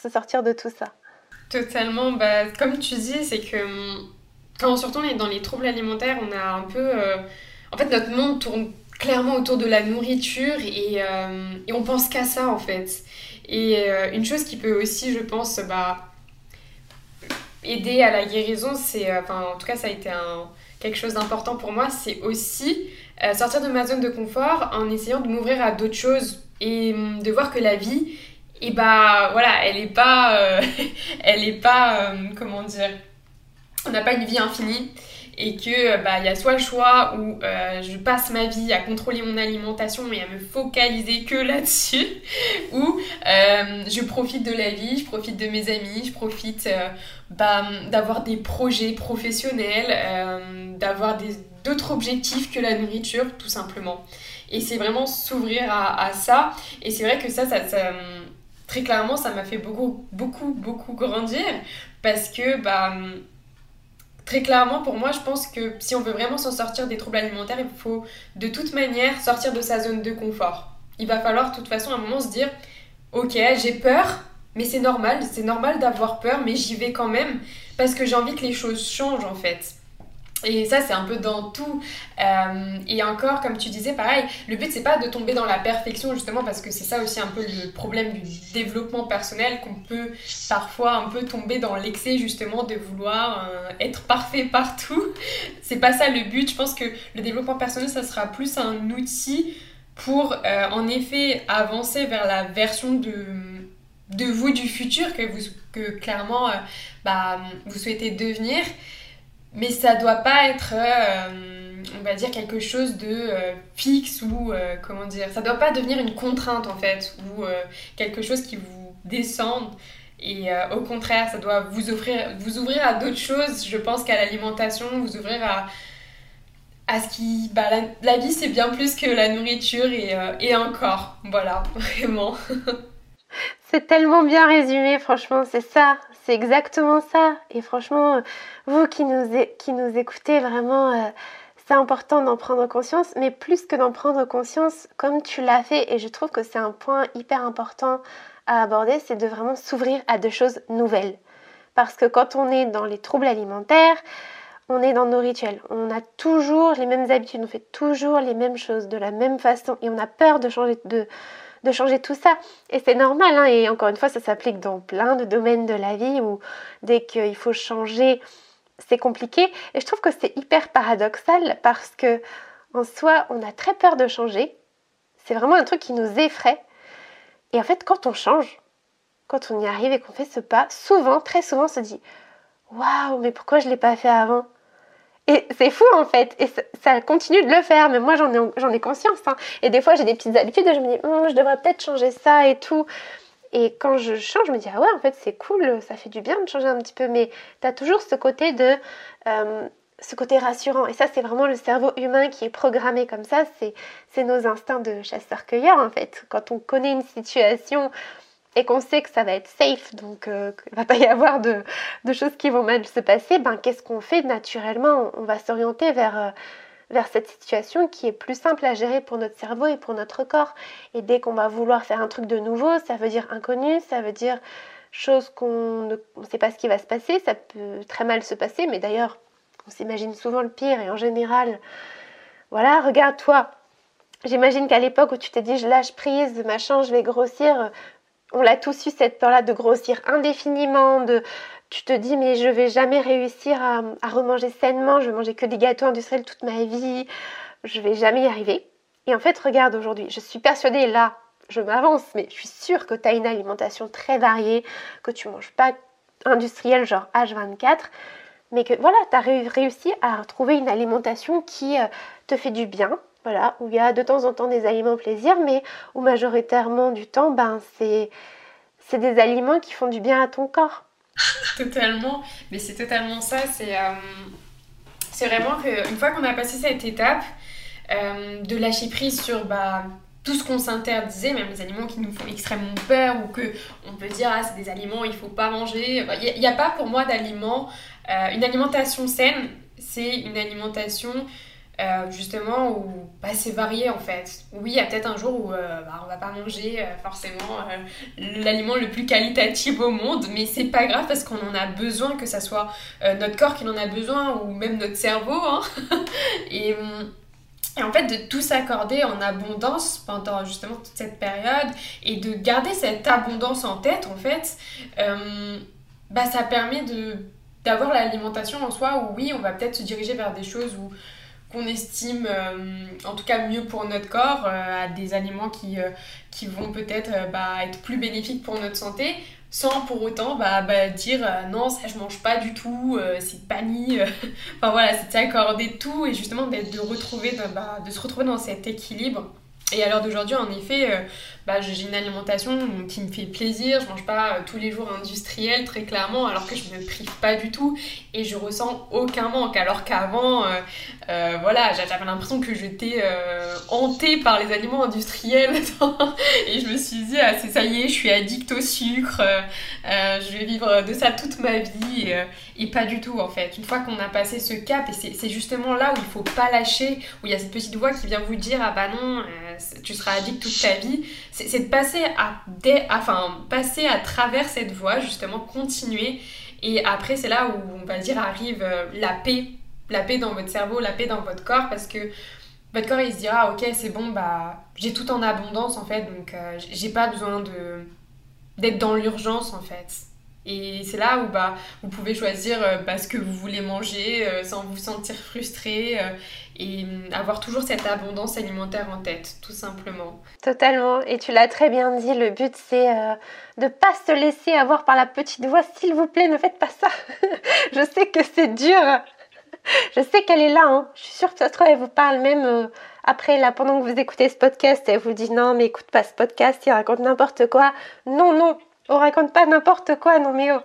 se sortir de tout ça. Totalement, comme tu dis, c'est que quand surtout on est dans les troubles alimentaires, on a un peu... en fait, notre monde tourne clairement autour de la nourriture et on pense qu'à ça, en fait. Et une chose qui peut aussi, je pense, aider à la guérison, c'est... en tout cas, ça a été quelque chose d'important pour moi, c'est aussi sortir de ma zone de confort en essayant de m'ouvrir à d'autres choses et de voir que la vie... elle est pas on n'a pas une vie infinie et que bah, y a soit le choix où je passe ma vie à contrôler mon alimentation et à me focaliser que là-dessus, ou je profite de la vie, je profite de mes amis, je profite d'avoir des projets professionnels, d'avoir d'autres objectifs que la nourriture tout simplement. Et c'est vraiment s'ouvrir à ça, et c'est vrai que ça très clairement ça m'a fait beaucoup grandir, parce que bah, très clairement, pour moi, je pense que si on veut vraiment s'en sortir des troubles alimentaires, il faut de toute manière sortir de sa zone de confort. Il va falloir de toute façon à un moment se dire « Ok, j'ai peur, mais c'est normal d'avoir peur, mais j'y vais quand même parce que j'ai envie que les choses changent en fait. » Et ça, c'est un peu dans tout. Et encore, comme tu disais, pareil, le but, c'est pas de tomber dans la perfection, justement, parce que c'est ça aussi un peu le problème du développement personnel, qu'on peut parfois un peu tomber dans l'excès, justement, de vouloir être parfait partout. C'est pas ça le but. Je pense que le développement personnel, ça sera plus un outil pour, en effet, avancer vers la version de vous du futur que clairement, vous souhaitez devenir. Mais ça doit pas être, on va dire, quelque chose de fixe ou, comment dire, ça doit pas devenir une contrainte en fait, ou quelque chose qui vous descende. Et au contraire, ça doit vous ouvrir à d'autres choses, je pense qu'à l'alimentation, vous ouvrir à ce qui... Bah, la vie, c'est bien plus que la nourriture et un corps, voilà, vraiment. C'est tellement bien résumé, franchement, c'est ça, c'est exactement ça. Et franchement, vous qui nous écoutez, vraiment, c'est important d'en prendre conscience, mais plus que d'en prendre conscience, comme tu l'as fait, et je trouve que c'est un point hyper important à aborder, c'est de vraiment s'ouvrir à des choses nouvelles. Parce que quand on est dans les troubles alimentaires, on est dans nos rituels, on a toujours les mêmes habitudes, on fait toujours les mêmes choses de la même façon, et on a peur de changer de changer tout ça, et c'est normal hein, et encore une fois ça s'applique dans plein de domaines de la vie où dès qu'il faut changer c'est compliqué. Et je trouve que c'est hyper paradoxal parce que en soi on a très peur de changer, c'est vraiment un truc qui nous effraie, et en fait quand on change, quand on y arrive et qu'on fait ce pas, souvent, très souvent on se dit waouh mais pourquoi je l'ai pas fait avant. Et c'est fou en fait, et ça continue de le faire, mais moi j'en ai conscience. Hein. Et des fois j'ai des petites habitudes et je me dis je devrais peut-être changer ça et tout. Et quand je change, je me dis ah ouais en fait c'est cool, ça fait du bien de changer un petit peu. Mais t'as toujours ce côté rassurant. Et ça c'est vraiment le cerveau humain qui est programmé comme ça. C'est nos instincts de chasseur-cueilleur en fait. Quand on connaît une situation et qu'on sait que ça va être safe, donc qu'il ne va pas y avoir de choses qui vont mal se passer, qu'est-ce qu'on fait naturellement ? On va s'orienter vers cette situation qui est plus simple à gérer pour notre cerveau et pour notre corps. Et dès qu'on va vouloir faire un truc de nouveau, ça veut dire inconnu, ça veut dire chose qu'on ne sait pas ce qui va se passer, ça peut très mal se passer, mais d'ailleurs, on s'imagine souvent le pire, et en général, voilà, regarde-toi, j'imagine qu'à l'époque où tu t'es dit « je lâche prise, machin, je vais grossir », on l'a tous eu cette peur-là de grossir indéfiniment, tu te dis mais je vais jamais réussir à remanger sainement, je vais manger que des gâteaux industriels toute ma vie, je vais jamais y arriver. Et en fait regarde aujourd'hui, je suis persuadée, là je m'avance, mais je suis sûre que tu as une alimentation très variée, que tu manges pas industriel genre H24, mais que voilà, tu as réussi à trouver une alimentation qui te fait du bien. Voilà, où il y a de temps en temps des aliments plaisir, mais où majoritairement du temps, c'est des aliments qui font du bien à ton corps. Totalement, mais c'est totalement ça. C'est vraiment qu'une fois qu'on a passé cette étape de lâcher prise sur tout ce qu'on s'interdisait, même les aliments qui nous font extrêmement peur, ou qu'on peut dire c'est des aliments il ne faut pas manger. Il n'y a pas pour moi d'aliments. Une alimentation saine, c'est une alimentation... justement où c'est varié en fait. Oui, il y a peut-être un jour où on va pas manger forcément l'aliment le plus qualitatif au monde, mais c'est pas grave parce qu'on en a besoin, que ça soit notre corps qui en a besoin ou même notre cerveau hein. Et en fait de tout s'accorder en abondance pendant justement toute cette période et de garder cette abondance en tête en fait, ça permet d'avoir l'alimentation en soi où oui on va peut-être se diriger vers des choses où qu'on estime en tout cas mieux pour notre corps, à des aliments qui vont peut-être être plus bénéfiques pour notre santé, sans pour autant dire non, ça je mange pas du tout, c'est banni, enfin voilà, c'est s'accorder tout et justement de se retrouver dans cet équilibre. Et à l'heure d'aujourd'hui, en effet, j'ai une alimentation qui me fait plaisir, je mange pas tous les jours industriel, très clairement, alors que je me prive pas du tout et je ressens aucun manque. Alors qu'avant, j'avais l'impression que j'étais hantée par les aliments industriels et je me suis dit, ah, ça y est, je suis addict au sucre, je vais vivre de ça toute ma vie et pas du tout en fait. Une fois qu'on a passé ce cap, et c'est justement là où il faut pas lâcher, où il y a cette petite voix qui vient vous dire, ah bah non, tu seras addict toute ta vie, c'est de passer à travers cette voie, justement, continuer. Et après, c'est là où, on va dire, arrive la paix dans votre cerveau, la paix dans votre corps, parce que votre corps, il se dira, ok, c'est bon, j'ai tout en abondance, en fait, donc j'ai pas besoin d'être dans l'urgence, en fait. Et c'est là où vous pouvez choisir ce que vous voulez manger sans vous sentir frustré et avoir toujours cette abondance alimentaire en tête, tout simplement. Totalement, et tu l'as très bien dit, le but c'est de ne pas se laisser avoir par la petite voix, s'il vous plaît ne faites pas ça. Je sais que c'est dur, je sais qu'elle est là, hein. Je suis sûre que toi elle vous parle même après là, pendant que vous écoutez ce podcast, elle vous dit non mais écoute pas ce podcast, il raconte n'importe quoi, non. On raconte pas n'importe quoi, non mais oh.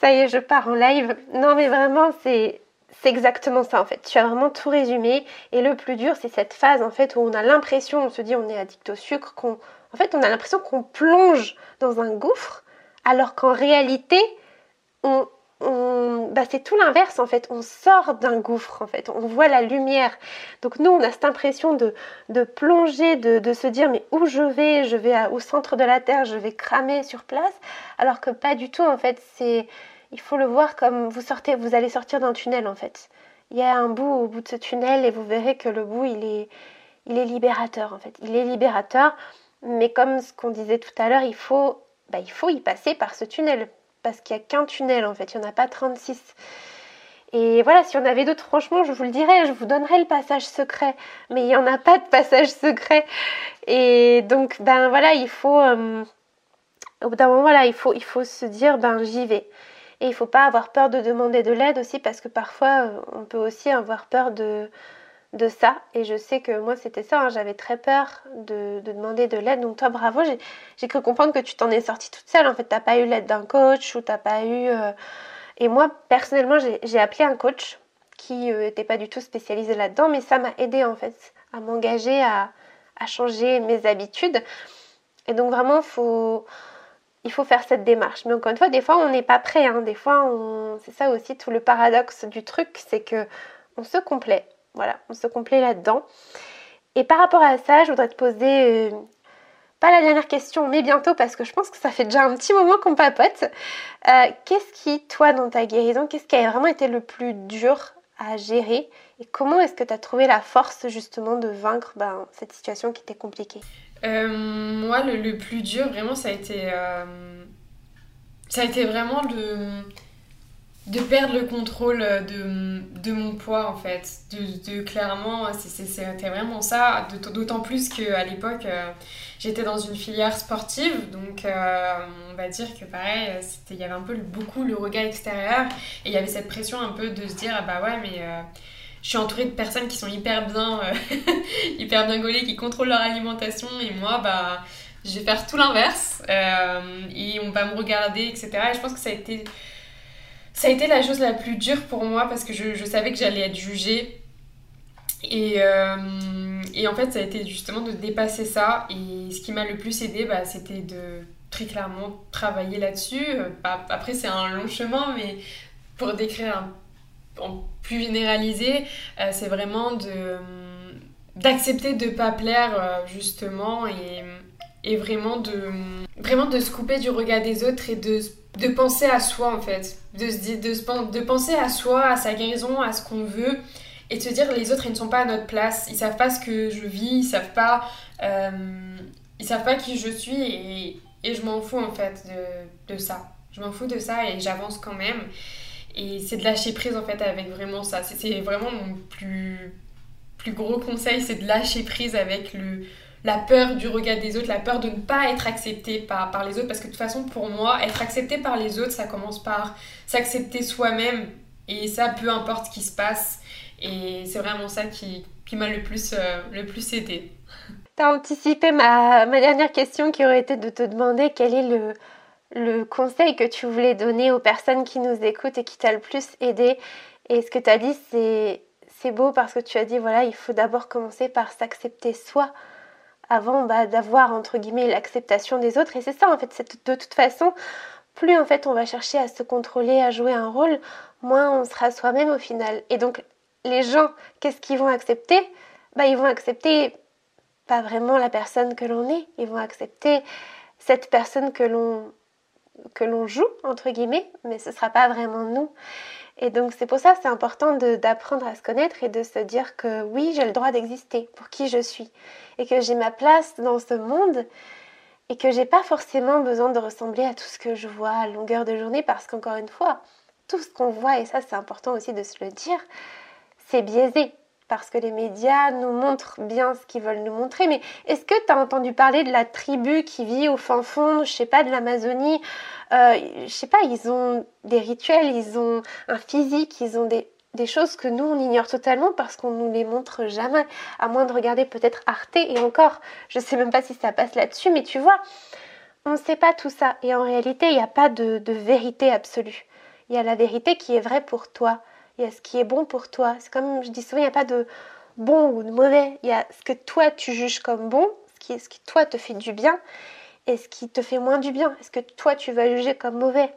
Ça y est, je pars en live. Non mais vraiment, c'est exactement ça en fait. Tu as vraiment tout résumé. Et le plus dur, c'est cette phase en fait où on a l'impression, on se dit on est addict au sucre, on a l'impression qu'on plonge dans un gouffre, alors qu'en réalité, c'est tout l'inverse en fait, on sort d'un gouffre en fait, on voit la lumière. Donc nous on a cette impression de plonger, de se dire mais où je vais au centre de la terre, je vais cramer sur place, alors que pas du tout en fait. Il faut le voir comme vous allez sortir d'un tunnel en fait. Il y a un bout au bout de ce tunnel et vous verrez que le bout il est libérateur en fait, mais comme ce qu'on disait tout à l'heure, il faut y passer par ce tunnel. Parce qu'il n'y a qu'un tunnel en fait, il n'y en a pas 36. Et voilà, si on avait d'autres, franchement, je vous le dirais, je vous donnerais le passage secret. Mais il n'y en a pas de passage secret. Et donc, au bout d'un moment, il faut se dire, j'y vais. Et il ne faut pas avoir peur de demander de l'aide aussi, parce que parfois, on peut aussi avoir peur de ça. Et je sais que moi, c'était ça, hein, j'avais très peur de demander de l'aide. Donc toi, bravo, j'ai cru comprendre que tu t'en es sortie toute seule. En fait, t'as pas eu l'aide d'un coach ou t'as pas eu... Et moi, personnellement, j'ai appelé un coach qui n'était pas du tout spécialisé là-dedans, mais ça m'a aidée en fait à m'engager, à changer mes habitudes. Et donc vraiment, il faut faire cette démarche. Mais encore une fois, des fois, on n'est pas prêt. Hein. Des fois, c'est ça aussi tout le paradoxe du truc, c'est que on se complaît. Voilà, on se complaît là-dedans. Et par rapport à ça, je voudrais te poser, pas la dernière question, mais bientôt, parce que je pense que ça fait déjà un petit moment qu'on papote. Qu'est-ce qui, toi, dans ta guérison, qu'est-ce qui a vraiment été le plus dur à gérer ? Et comment est-ce que tu as trouvé la force, justement, de vaincre cette situation qui était compliquée ? Moi, le plus dur, vraiment, ça a été vraiment de perdre le contrôle de mon poids en fait, clairement c'était vraiment ça, d'autant plus qu'à l'époque j'étais dans une filière sportive, donc on va dire que pareil, il y avait un peu beaucoup le regard extérieur et il y avait cette pression un peu de se dire je suis entourée de personnes qui sont hyper bien gaulées, qui contrôlent leur alimentation et moi je vais faire tout l'inverse et on va me regarder etc. Et je pense que ça a été la chose la plus dure pour moi parce que je savais que j'allais être jugée et en fait ça a été justement de dépasser ça et ce qui m'a le plus aidée c'était de très clairement travailler là-dessus. Après c'est un long chemin mais pour décrire en plus généralisé c'est vraiment d'accepter de pas plaire justement et vraiment de se couper du regard des autres et de penser à soi en fait, de penser à soi, à sa guérison, à ce qu'on veut et de se dire les autres ils ne sont pas à notre place, ils savent pas ce que je vis, ils savent pas qui je suis et je m'en fous en fait de ça, et j'avance quand même Et c'est de lâcher prise en fait avec vraiment ça. C'est vraiment mon plus gros conseil, c'est de lâcher prise avec la peur du regard des autres, la peur de ne pas être accepté par les autres. Parce que de toute façon, pour moi, être accepté par les autres, ça commence par s'accepter soi-même. Et ça, peu importe ce qui se passe. Et c'est vraiment ça qui m'a le plus aidée. T'as anticipé ma dernière question qui aurait été de te demander quel est le conseil que tu voulais donner aux personnes qui nous écoutent et qui t'a le plus aidé. Et ce que t'as dit, c'est beau parce que tu as dit, voilà, il faut d'abord commencer par s'accepter soi avant d'avoir, entre guillemets, l'acceptation des autres. Et c'est ça, en fait, c'est de toute façon... Plus en fait on va chercher à se contrôler, à jouer un rôle, moins on sera soi-même au final. Et donc les gens, qu'est-ce qu'ils vont accepter ? Ils vont accepter pas vraiment la personne que l'on est, ils vont accepter cette personne que l'on joue, entre guillemets, mais ce sera pas vraiment nous. Et donc c'est pour ça que c'est important d'apprendre à se connaître et de se dire que oui, j'ai le droit d'exister pour qui je suis et que j'ai ma place dans ce monde. Et que j'ai pas forcément besoin de ressembler à tout ce que je vois à longueur de journée parce qu'encore une fois, tout ce qu'on voit, et ça c'est important aussi de se le dire, c'est biaisé parce que les médias nous montrent bien ce qu'ils veulent nous montrer. Mais est-ce que tu as entendu parler de la tribu qui vit au fin fond, je sais pas, de l'Amazonie, ils ont des rituels, ils ont un physique, ils ont des choses que nous on ignore totalement parce qu'on nous les montre jamais, à moins de regarder peut-être Arte, et encore je sais même pas si ça passe là-dessus, mais tu vois, on ne sait pas tout ça. Et en réalité il n'y a pas de vérité absolue, il y a la vérité qui est vraie pour toi, il y a ce qui est bon pour toi. C'est comme je dis souvent, il n'y a pas de bon ou de mauvais, il y a ce que toi tu juges comme bon, ce qui toi te fait du bien et ce qui te fait moins du bien, ce que toi tu vas juger comme mauvais.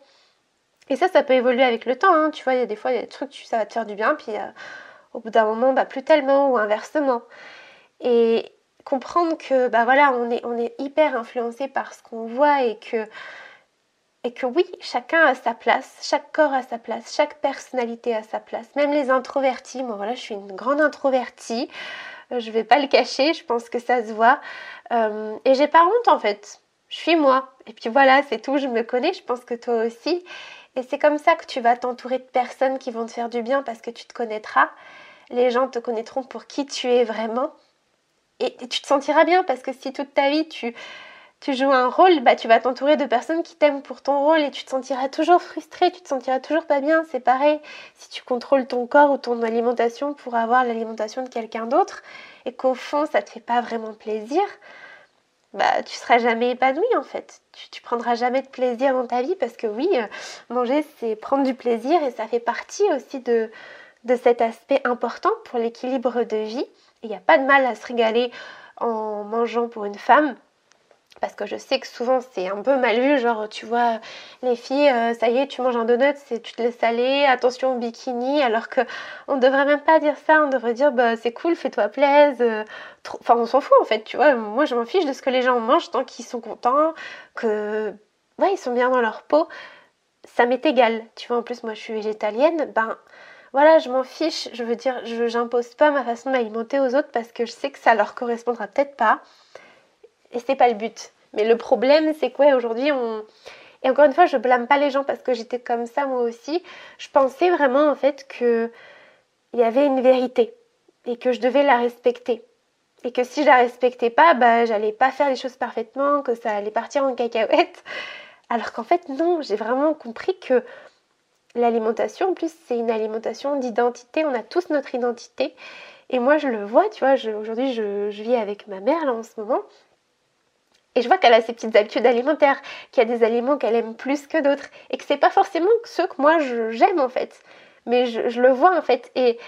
Et ça peut évoluer avec le temps, hein. Tu vois, il y a des fois, il y a des trucs, ça va te faire du bien, puis au bout d'un moment, plus tellement, ou inversement. Et comprendre que, voilà, on est hyper influencé par ce qu'on voit et que oui, chacun a sa place, chaque corps a sa place, chaque personnalité a sa place. Même les introvertis, moi, voilà, je suis une grande introvertie, je vais pas le cacher, je pense que ça se voit. Et j'ai pas honte, en fait, je suis moi. Et puis voilà, c'est tout, je me connais, je pense que toi aussi. Et c'est comme ça que tu vas t'entourer de personnes qui vont te faire du bien parce que tu te connaîtras. Les gens te connaîtront pour qui tu es vraiment. Et tu te sentiras bien parce que si toute ta vie tu joues un rôle, tu vas t'entourer de personnes qui t'aiment pour ton rôle et tu te sentiras toujours frustrée, tu te sentiras toujours pas bien. C'est pareil, si tu contrôles ton corps ou ton alimentation pour avoir l'alimentation de quelqu'un d'autre et qu'au fond ça te fait pas vraiment plaisir... tu seras jamais épanouie en fait, tu prendras jamais de plaisir dans ta vie parce que oui, manger c'est prendre du plaisir et ça fait partie aussi de cet aspect important pour l'équilibre de vie. Il n'y a pas de mal à se régaler en mangeant pour une femme parce que je sais que souvent c'est un peu mal vu, genre tu vois les filles, ça y est tu manges un donut, tu te laisses aller, attention au bikini, alors que on devrait même pas dire ça, on devrait dire c'est cool, fais-toi plaisir, enfin on s'en fout en fait, tu vois, moi je m'en fiche de ce que les gens mangent tant qu'ils sont contents, que ouais ils sont bien dans leur peau, ça m'est égal, tu vois, en plus moi je suis végétalienne, voilà, je m'en fiche, je veux dire, j'impose pas ma façon de m'alimenter aux autres parce que je sais que ça leur correspondra peut-être pas. Et c'est pas le but. Mais le problème, c'est que aujourd'hui, et encore une fois, je blâme pas les gens parce que j'étais comme ça moi aussi. Je pensais vraiment en fait qu'il y avait une vérité et que je devais la respecter. Et que si je la respectais pas, j'allais pas faire les choses parfaitement, que ça allait partir en cacahuète. Alors qu'en fait, non, j'ai vraiment compris que l'alimentation, en plus, c'est une alimentation d'identité. On a tous notre identité. Et moi, je le vois, tu vois, aujourd'hui, je vis avec ma mère là en ce moment. Et je vois qu'elle a ses petites habitudes alimentaires, qu'il y a des aliments qu'elle aime plus que d'autres et que c'est pas forcément ceux que moi j'aime en fait. Mais je le vois en fait et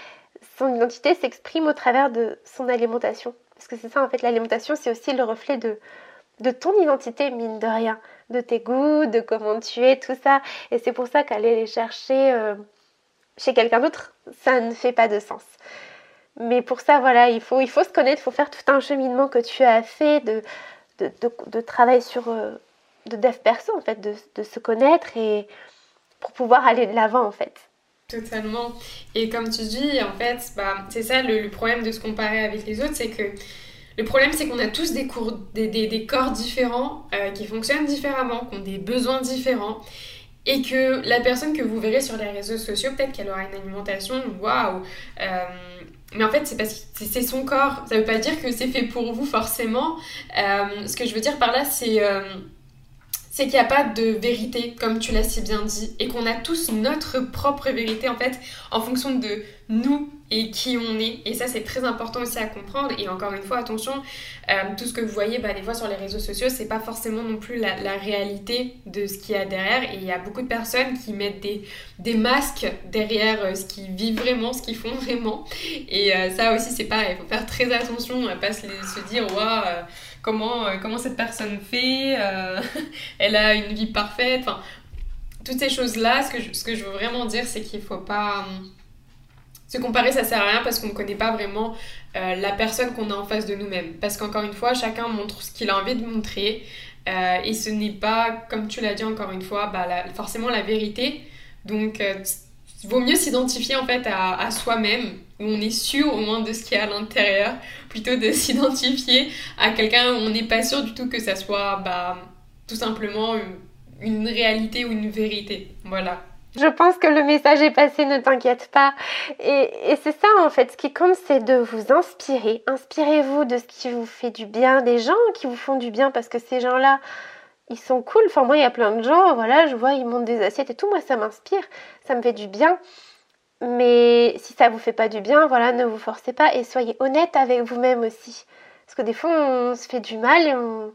son identité s'exprime au travers de son alimentation. Parce que c'est ça en fait, l'alimentation c'est aussi le reflet de ton identité mine de rien, de tes goûts, de comment tu es, tout ça. Et c'est pour ça qu'aller les chercher chez quelqu'un d'autre, ça ne fait pas de sens. Mais pour ça voilà, il faut se connaître, il faut faire tout un cheminement que tu as fait de travail sur de dev perso en fait, de se connaître et pour pouvoir aller de l'avant en fait. Totalement. Et comme tu dis en fait, c'est ça le problème de se comparer avec les autres, c'est que le problème c'est qu'on a tous des corps différents qui fonctionnent différemment, qui ont des besoins différents Et que la personne que vous verrez sur les réseaux sociaux, peut-être qu'elle aura une alimentation, waouh, mais en fait c'est parce que c'est son corps, ça veut pas dire que c'est fait pour vous forcément. Ce que je veux dire par là, c'est qu'il n'y a pas de vérité, comme tu l'as si bien dit, et qu'on a tous notre propre vérité, en fait, en fonction de nous et qui on est. Et ça, c'est très important aussi à comprendre. Et encore une fois, attention, tout ce que vous voyez, des fois sur les réseaux sociaux, c'est pas forcément non plus la réalité de ce qu'il y a derrière. Et il y a beaucoup de personnes qui mettent des masques derrière ce qu'ils vivent vraiment, ce qu'ils font vraiment. Et ça aussi, c'est pareil, il faut faire très attention à pas se dire « Waouh !» Comment cette personne fait, elle a une vie parfaite, enfin, toutes ces choses-là. Ce que je veux vraiment dire, c'est qu'il ne faut pas se comparer, ça sert à rien, parce qu'on ne connaît pas vraiment la personne qu'on a en face de nous-mêmes. Parce qu'encore une fois, chacun montre ce qu'il a envie de montrer, et ce n'est pas, comme tu l'as dit encore une fois, forcément la vérité. Donc, il vaut mieux s'identifier en fait à soi-même, où on est sûr au moins de ce qu'il y a à l'intérieur, plutôt de s'identifier à quelqu'un où on n'est pas sûr du tout que ça soit tout simplement une réalité ou une vérité. Voilà. Je pense que le message est passé, ne t'inquiète pas. Et c'est ça en fait, ce qui compte, c'est de vous inspirer. Inspirez-vous de ce qui vous fait du bien, des gens qui vous font du bien, parce que ces gens-là, ils sont cool. Enfin, moi, il y a plein de gens, voilà, je vois, ils montent des assiettes et tout. Moi, ça m'inspire, ça me fait du bien. Mais si ça vous fait pas du bien, voilà, ne vous forcez pas et soyez honnête avec vous-même aussi. Parce que des fois, on se fait du mal et on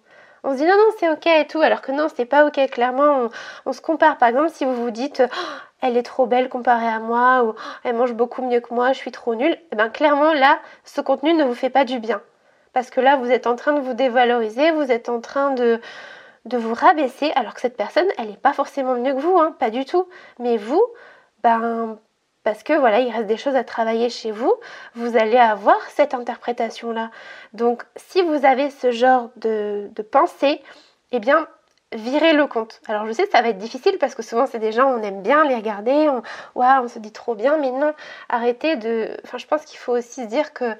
se dit non, c'est ok et tout, alors que non, c'est pas ok. Clairement, on se compare. Par exemple, si vous vous dites oh, elle est trop belle comparée à moi, ou oh, elle mange beaucoup mieux que moi, je suis trop nulle, et bien clairement, là, ce contenu ne vous fait pas du bien. Parce que là, vous êtes en train de vous dévaloriser, vous êtes en train de vous rabaisser, alors que cette personne, elle n'est pas forcément mieux que vous, hein, pas du tout. Mais vous, parce que voilà, il reste des choses à travailler chez vous, vous allez avoir cette interprétation-là. Donc, si vous avez ce genre de pensée, eh bien, virez le compte. Alors, je sais, ça va être difficile parce que souvent, c'est des gens, on aime bien les regarder, waouh, on se dit trop bien, mais non, arrêtez de... Enfin, je pense qu'il faut aussi se dire que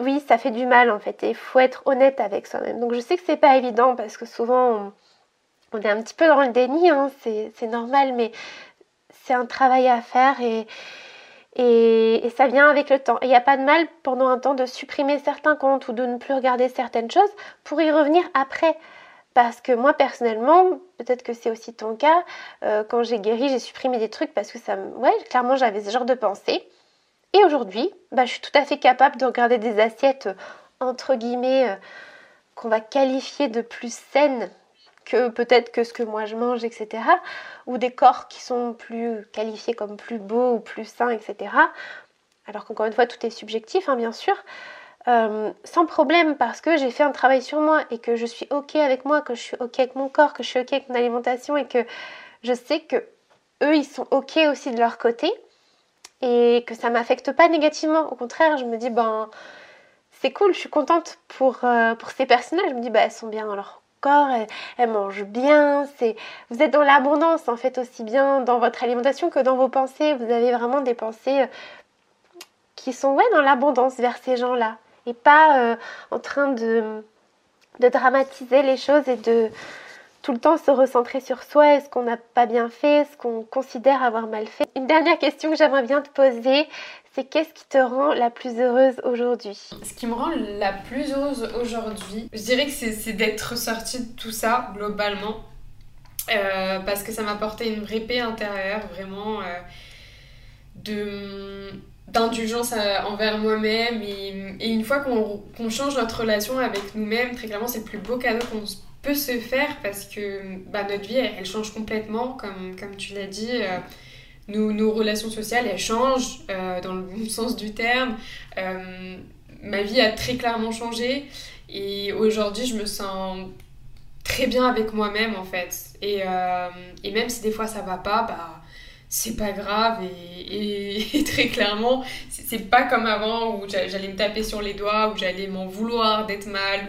oui, ça fait du mal en fait, et il faut être honnête avec soi-même. Donc je sais que c'est pas évident parce que souvent on est un petit peu dans le déni, hein, c'est normal, mais c'est un travail à faire et ça vient avec le temps. Et il n'y a pas de mal pendant un temps de supprimer certains comptes ou de ne plus regarder certaines choses pour y revenir après. Parce que moi personnellement, peut-être que c'est aussi ton cas, quand j'ai guéri, j'ai supprimé des trucs parce que clairement j'avais ce genre de pensée. Et aujourd'hui, je suis tout à fait capable de regarder des assiettes entre guillemets qu'on va qualifier de plus saines que peut-être que ce que moi je mange, etc. Ou des corps qui sont plus qualifiés comme plus beaux ou plus sains, etc. Alors qu'encore une fois, tout est subjectif, hein, bien sûr. Sans problème, parce que j'ai fait un travail sur moi et que je suis ok avec moi, que je suis ok avec mon corps, que je suis ok avec mon alimentation et que je sais que eux, ils sont ok aussi de leur côté. Et que ça ne m'affecte pas négativement. Au contraire, je me dis, c'est cool, je suis contente pour ces personnes-là. Je me dis, elles sont bien dans leur corps, elles mangent bien. Vous êtes dans l'abondance, en fait, aussi bien dans votre alimentation que dans vos pensées. Vous avez vraiment des pensées qui sont dans l'abondance vers ces gens-là. Et pas en train de dramatiser les choses et de tout le temps se recentrer sur soi, est-ce qu'on n'a pas bien fait, est-ce qu'on considère avoir mal fait. Une dernière question que j'aimerais bien te poser, c'est qu'est-ce qui te rend la plus heureuse aujourd'hui? Ce qui me rend la plus heureuse aujourd'hui, je dirais que c'est d'être sortie de tout ça globalement, parce que ça m'a apporté une vraie paix intérieure, vraiment d'indulgence envers moi-même, et une fois qu'on change notre relation avec nous-mêmes, très clairement c'est le plus beau cadeau qu'on se peut se faire, parce que notre vie elle change complètement, comme tu l'as dit, nos relations sociales elles changent dans le bon sens du terme, ma vie a très clairement changé et aujourd'hui je me sens très bien avec moi-même en fait, et même si des fois ça va pas, c'est pas grave, et très clairement c'est pas comme avant où j'allais me taper sur les doigts, où j'allais m'en vouloir d'être mal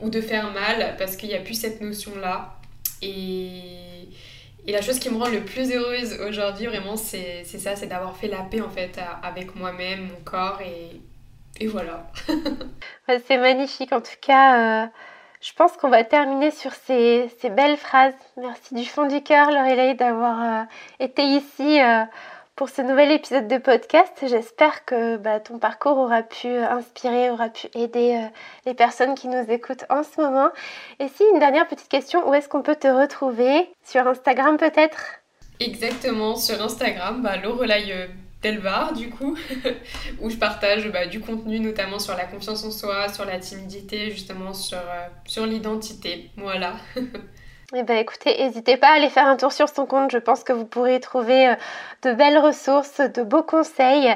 ou de faire mal, parce qu'il n'y a plus cette notion-là. Et la chose qui me rend le plus heureuse aujourd'hui, vraiment, c'est ça, c'est d'avoir fait la paix, en fait, avec moi-même, mon corps, et voilà. C'est magnifique, en tout cas. Je pense qu'on va terminer sur ces belles phrases. Merci du fond du cœur, Lorelaye, d'avoir été ici pour ce nouvel épisode de podcast. J'espère que ton parcours aura pu inspirer, aura pu aider les personnes qui nous écoutent en ce moment. Et si, une dernière petite question, où est-ce qu'on peut te retrouver? Sur Instagram peut-être? Exactement, sur Instagram, Lorelaye Delvar, du coup, où je partage du contenu, notamment sur la confiance en soi, sur la timidité, justement sur l'identité, voilà. Eh bien, écoutez, n'hésitez pas à aller faire un tour sur son compte. Je pense que vous pourrez trouver de belles ressources, de beaux conseils.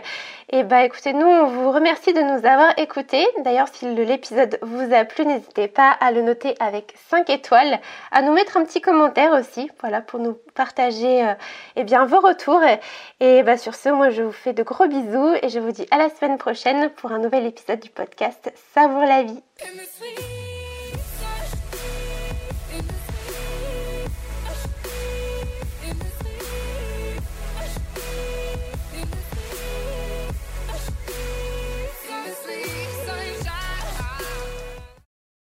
Et écoutez, nous, on vous remercie de nous avoir écoutés. D'ailleurs, si l'épisode vous a plu, n'hésitez pas à le noter avec 5 étoiles, à nous mettre un petit commentaire aussi, voilà, pour nous partager vos retours. Et sur ce, moi, je vous fais de gros bisous et je vous dis à la semaine prochaine pour un nouvel épisode du podcast Savoure la vie.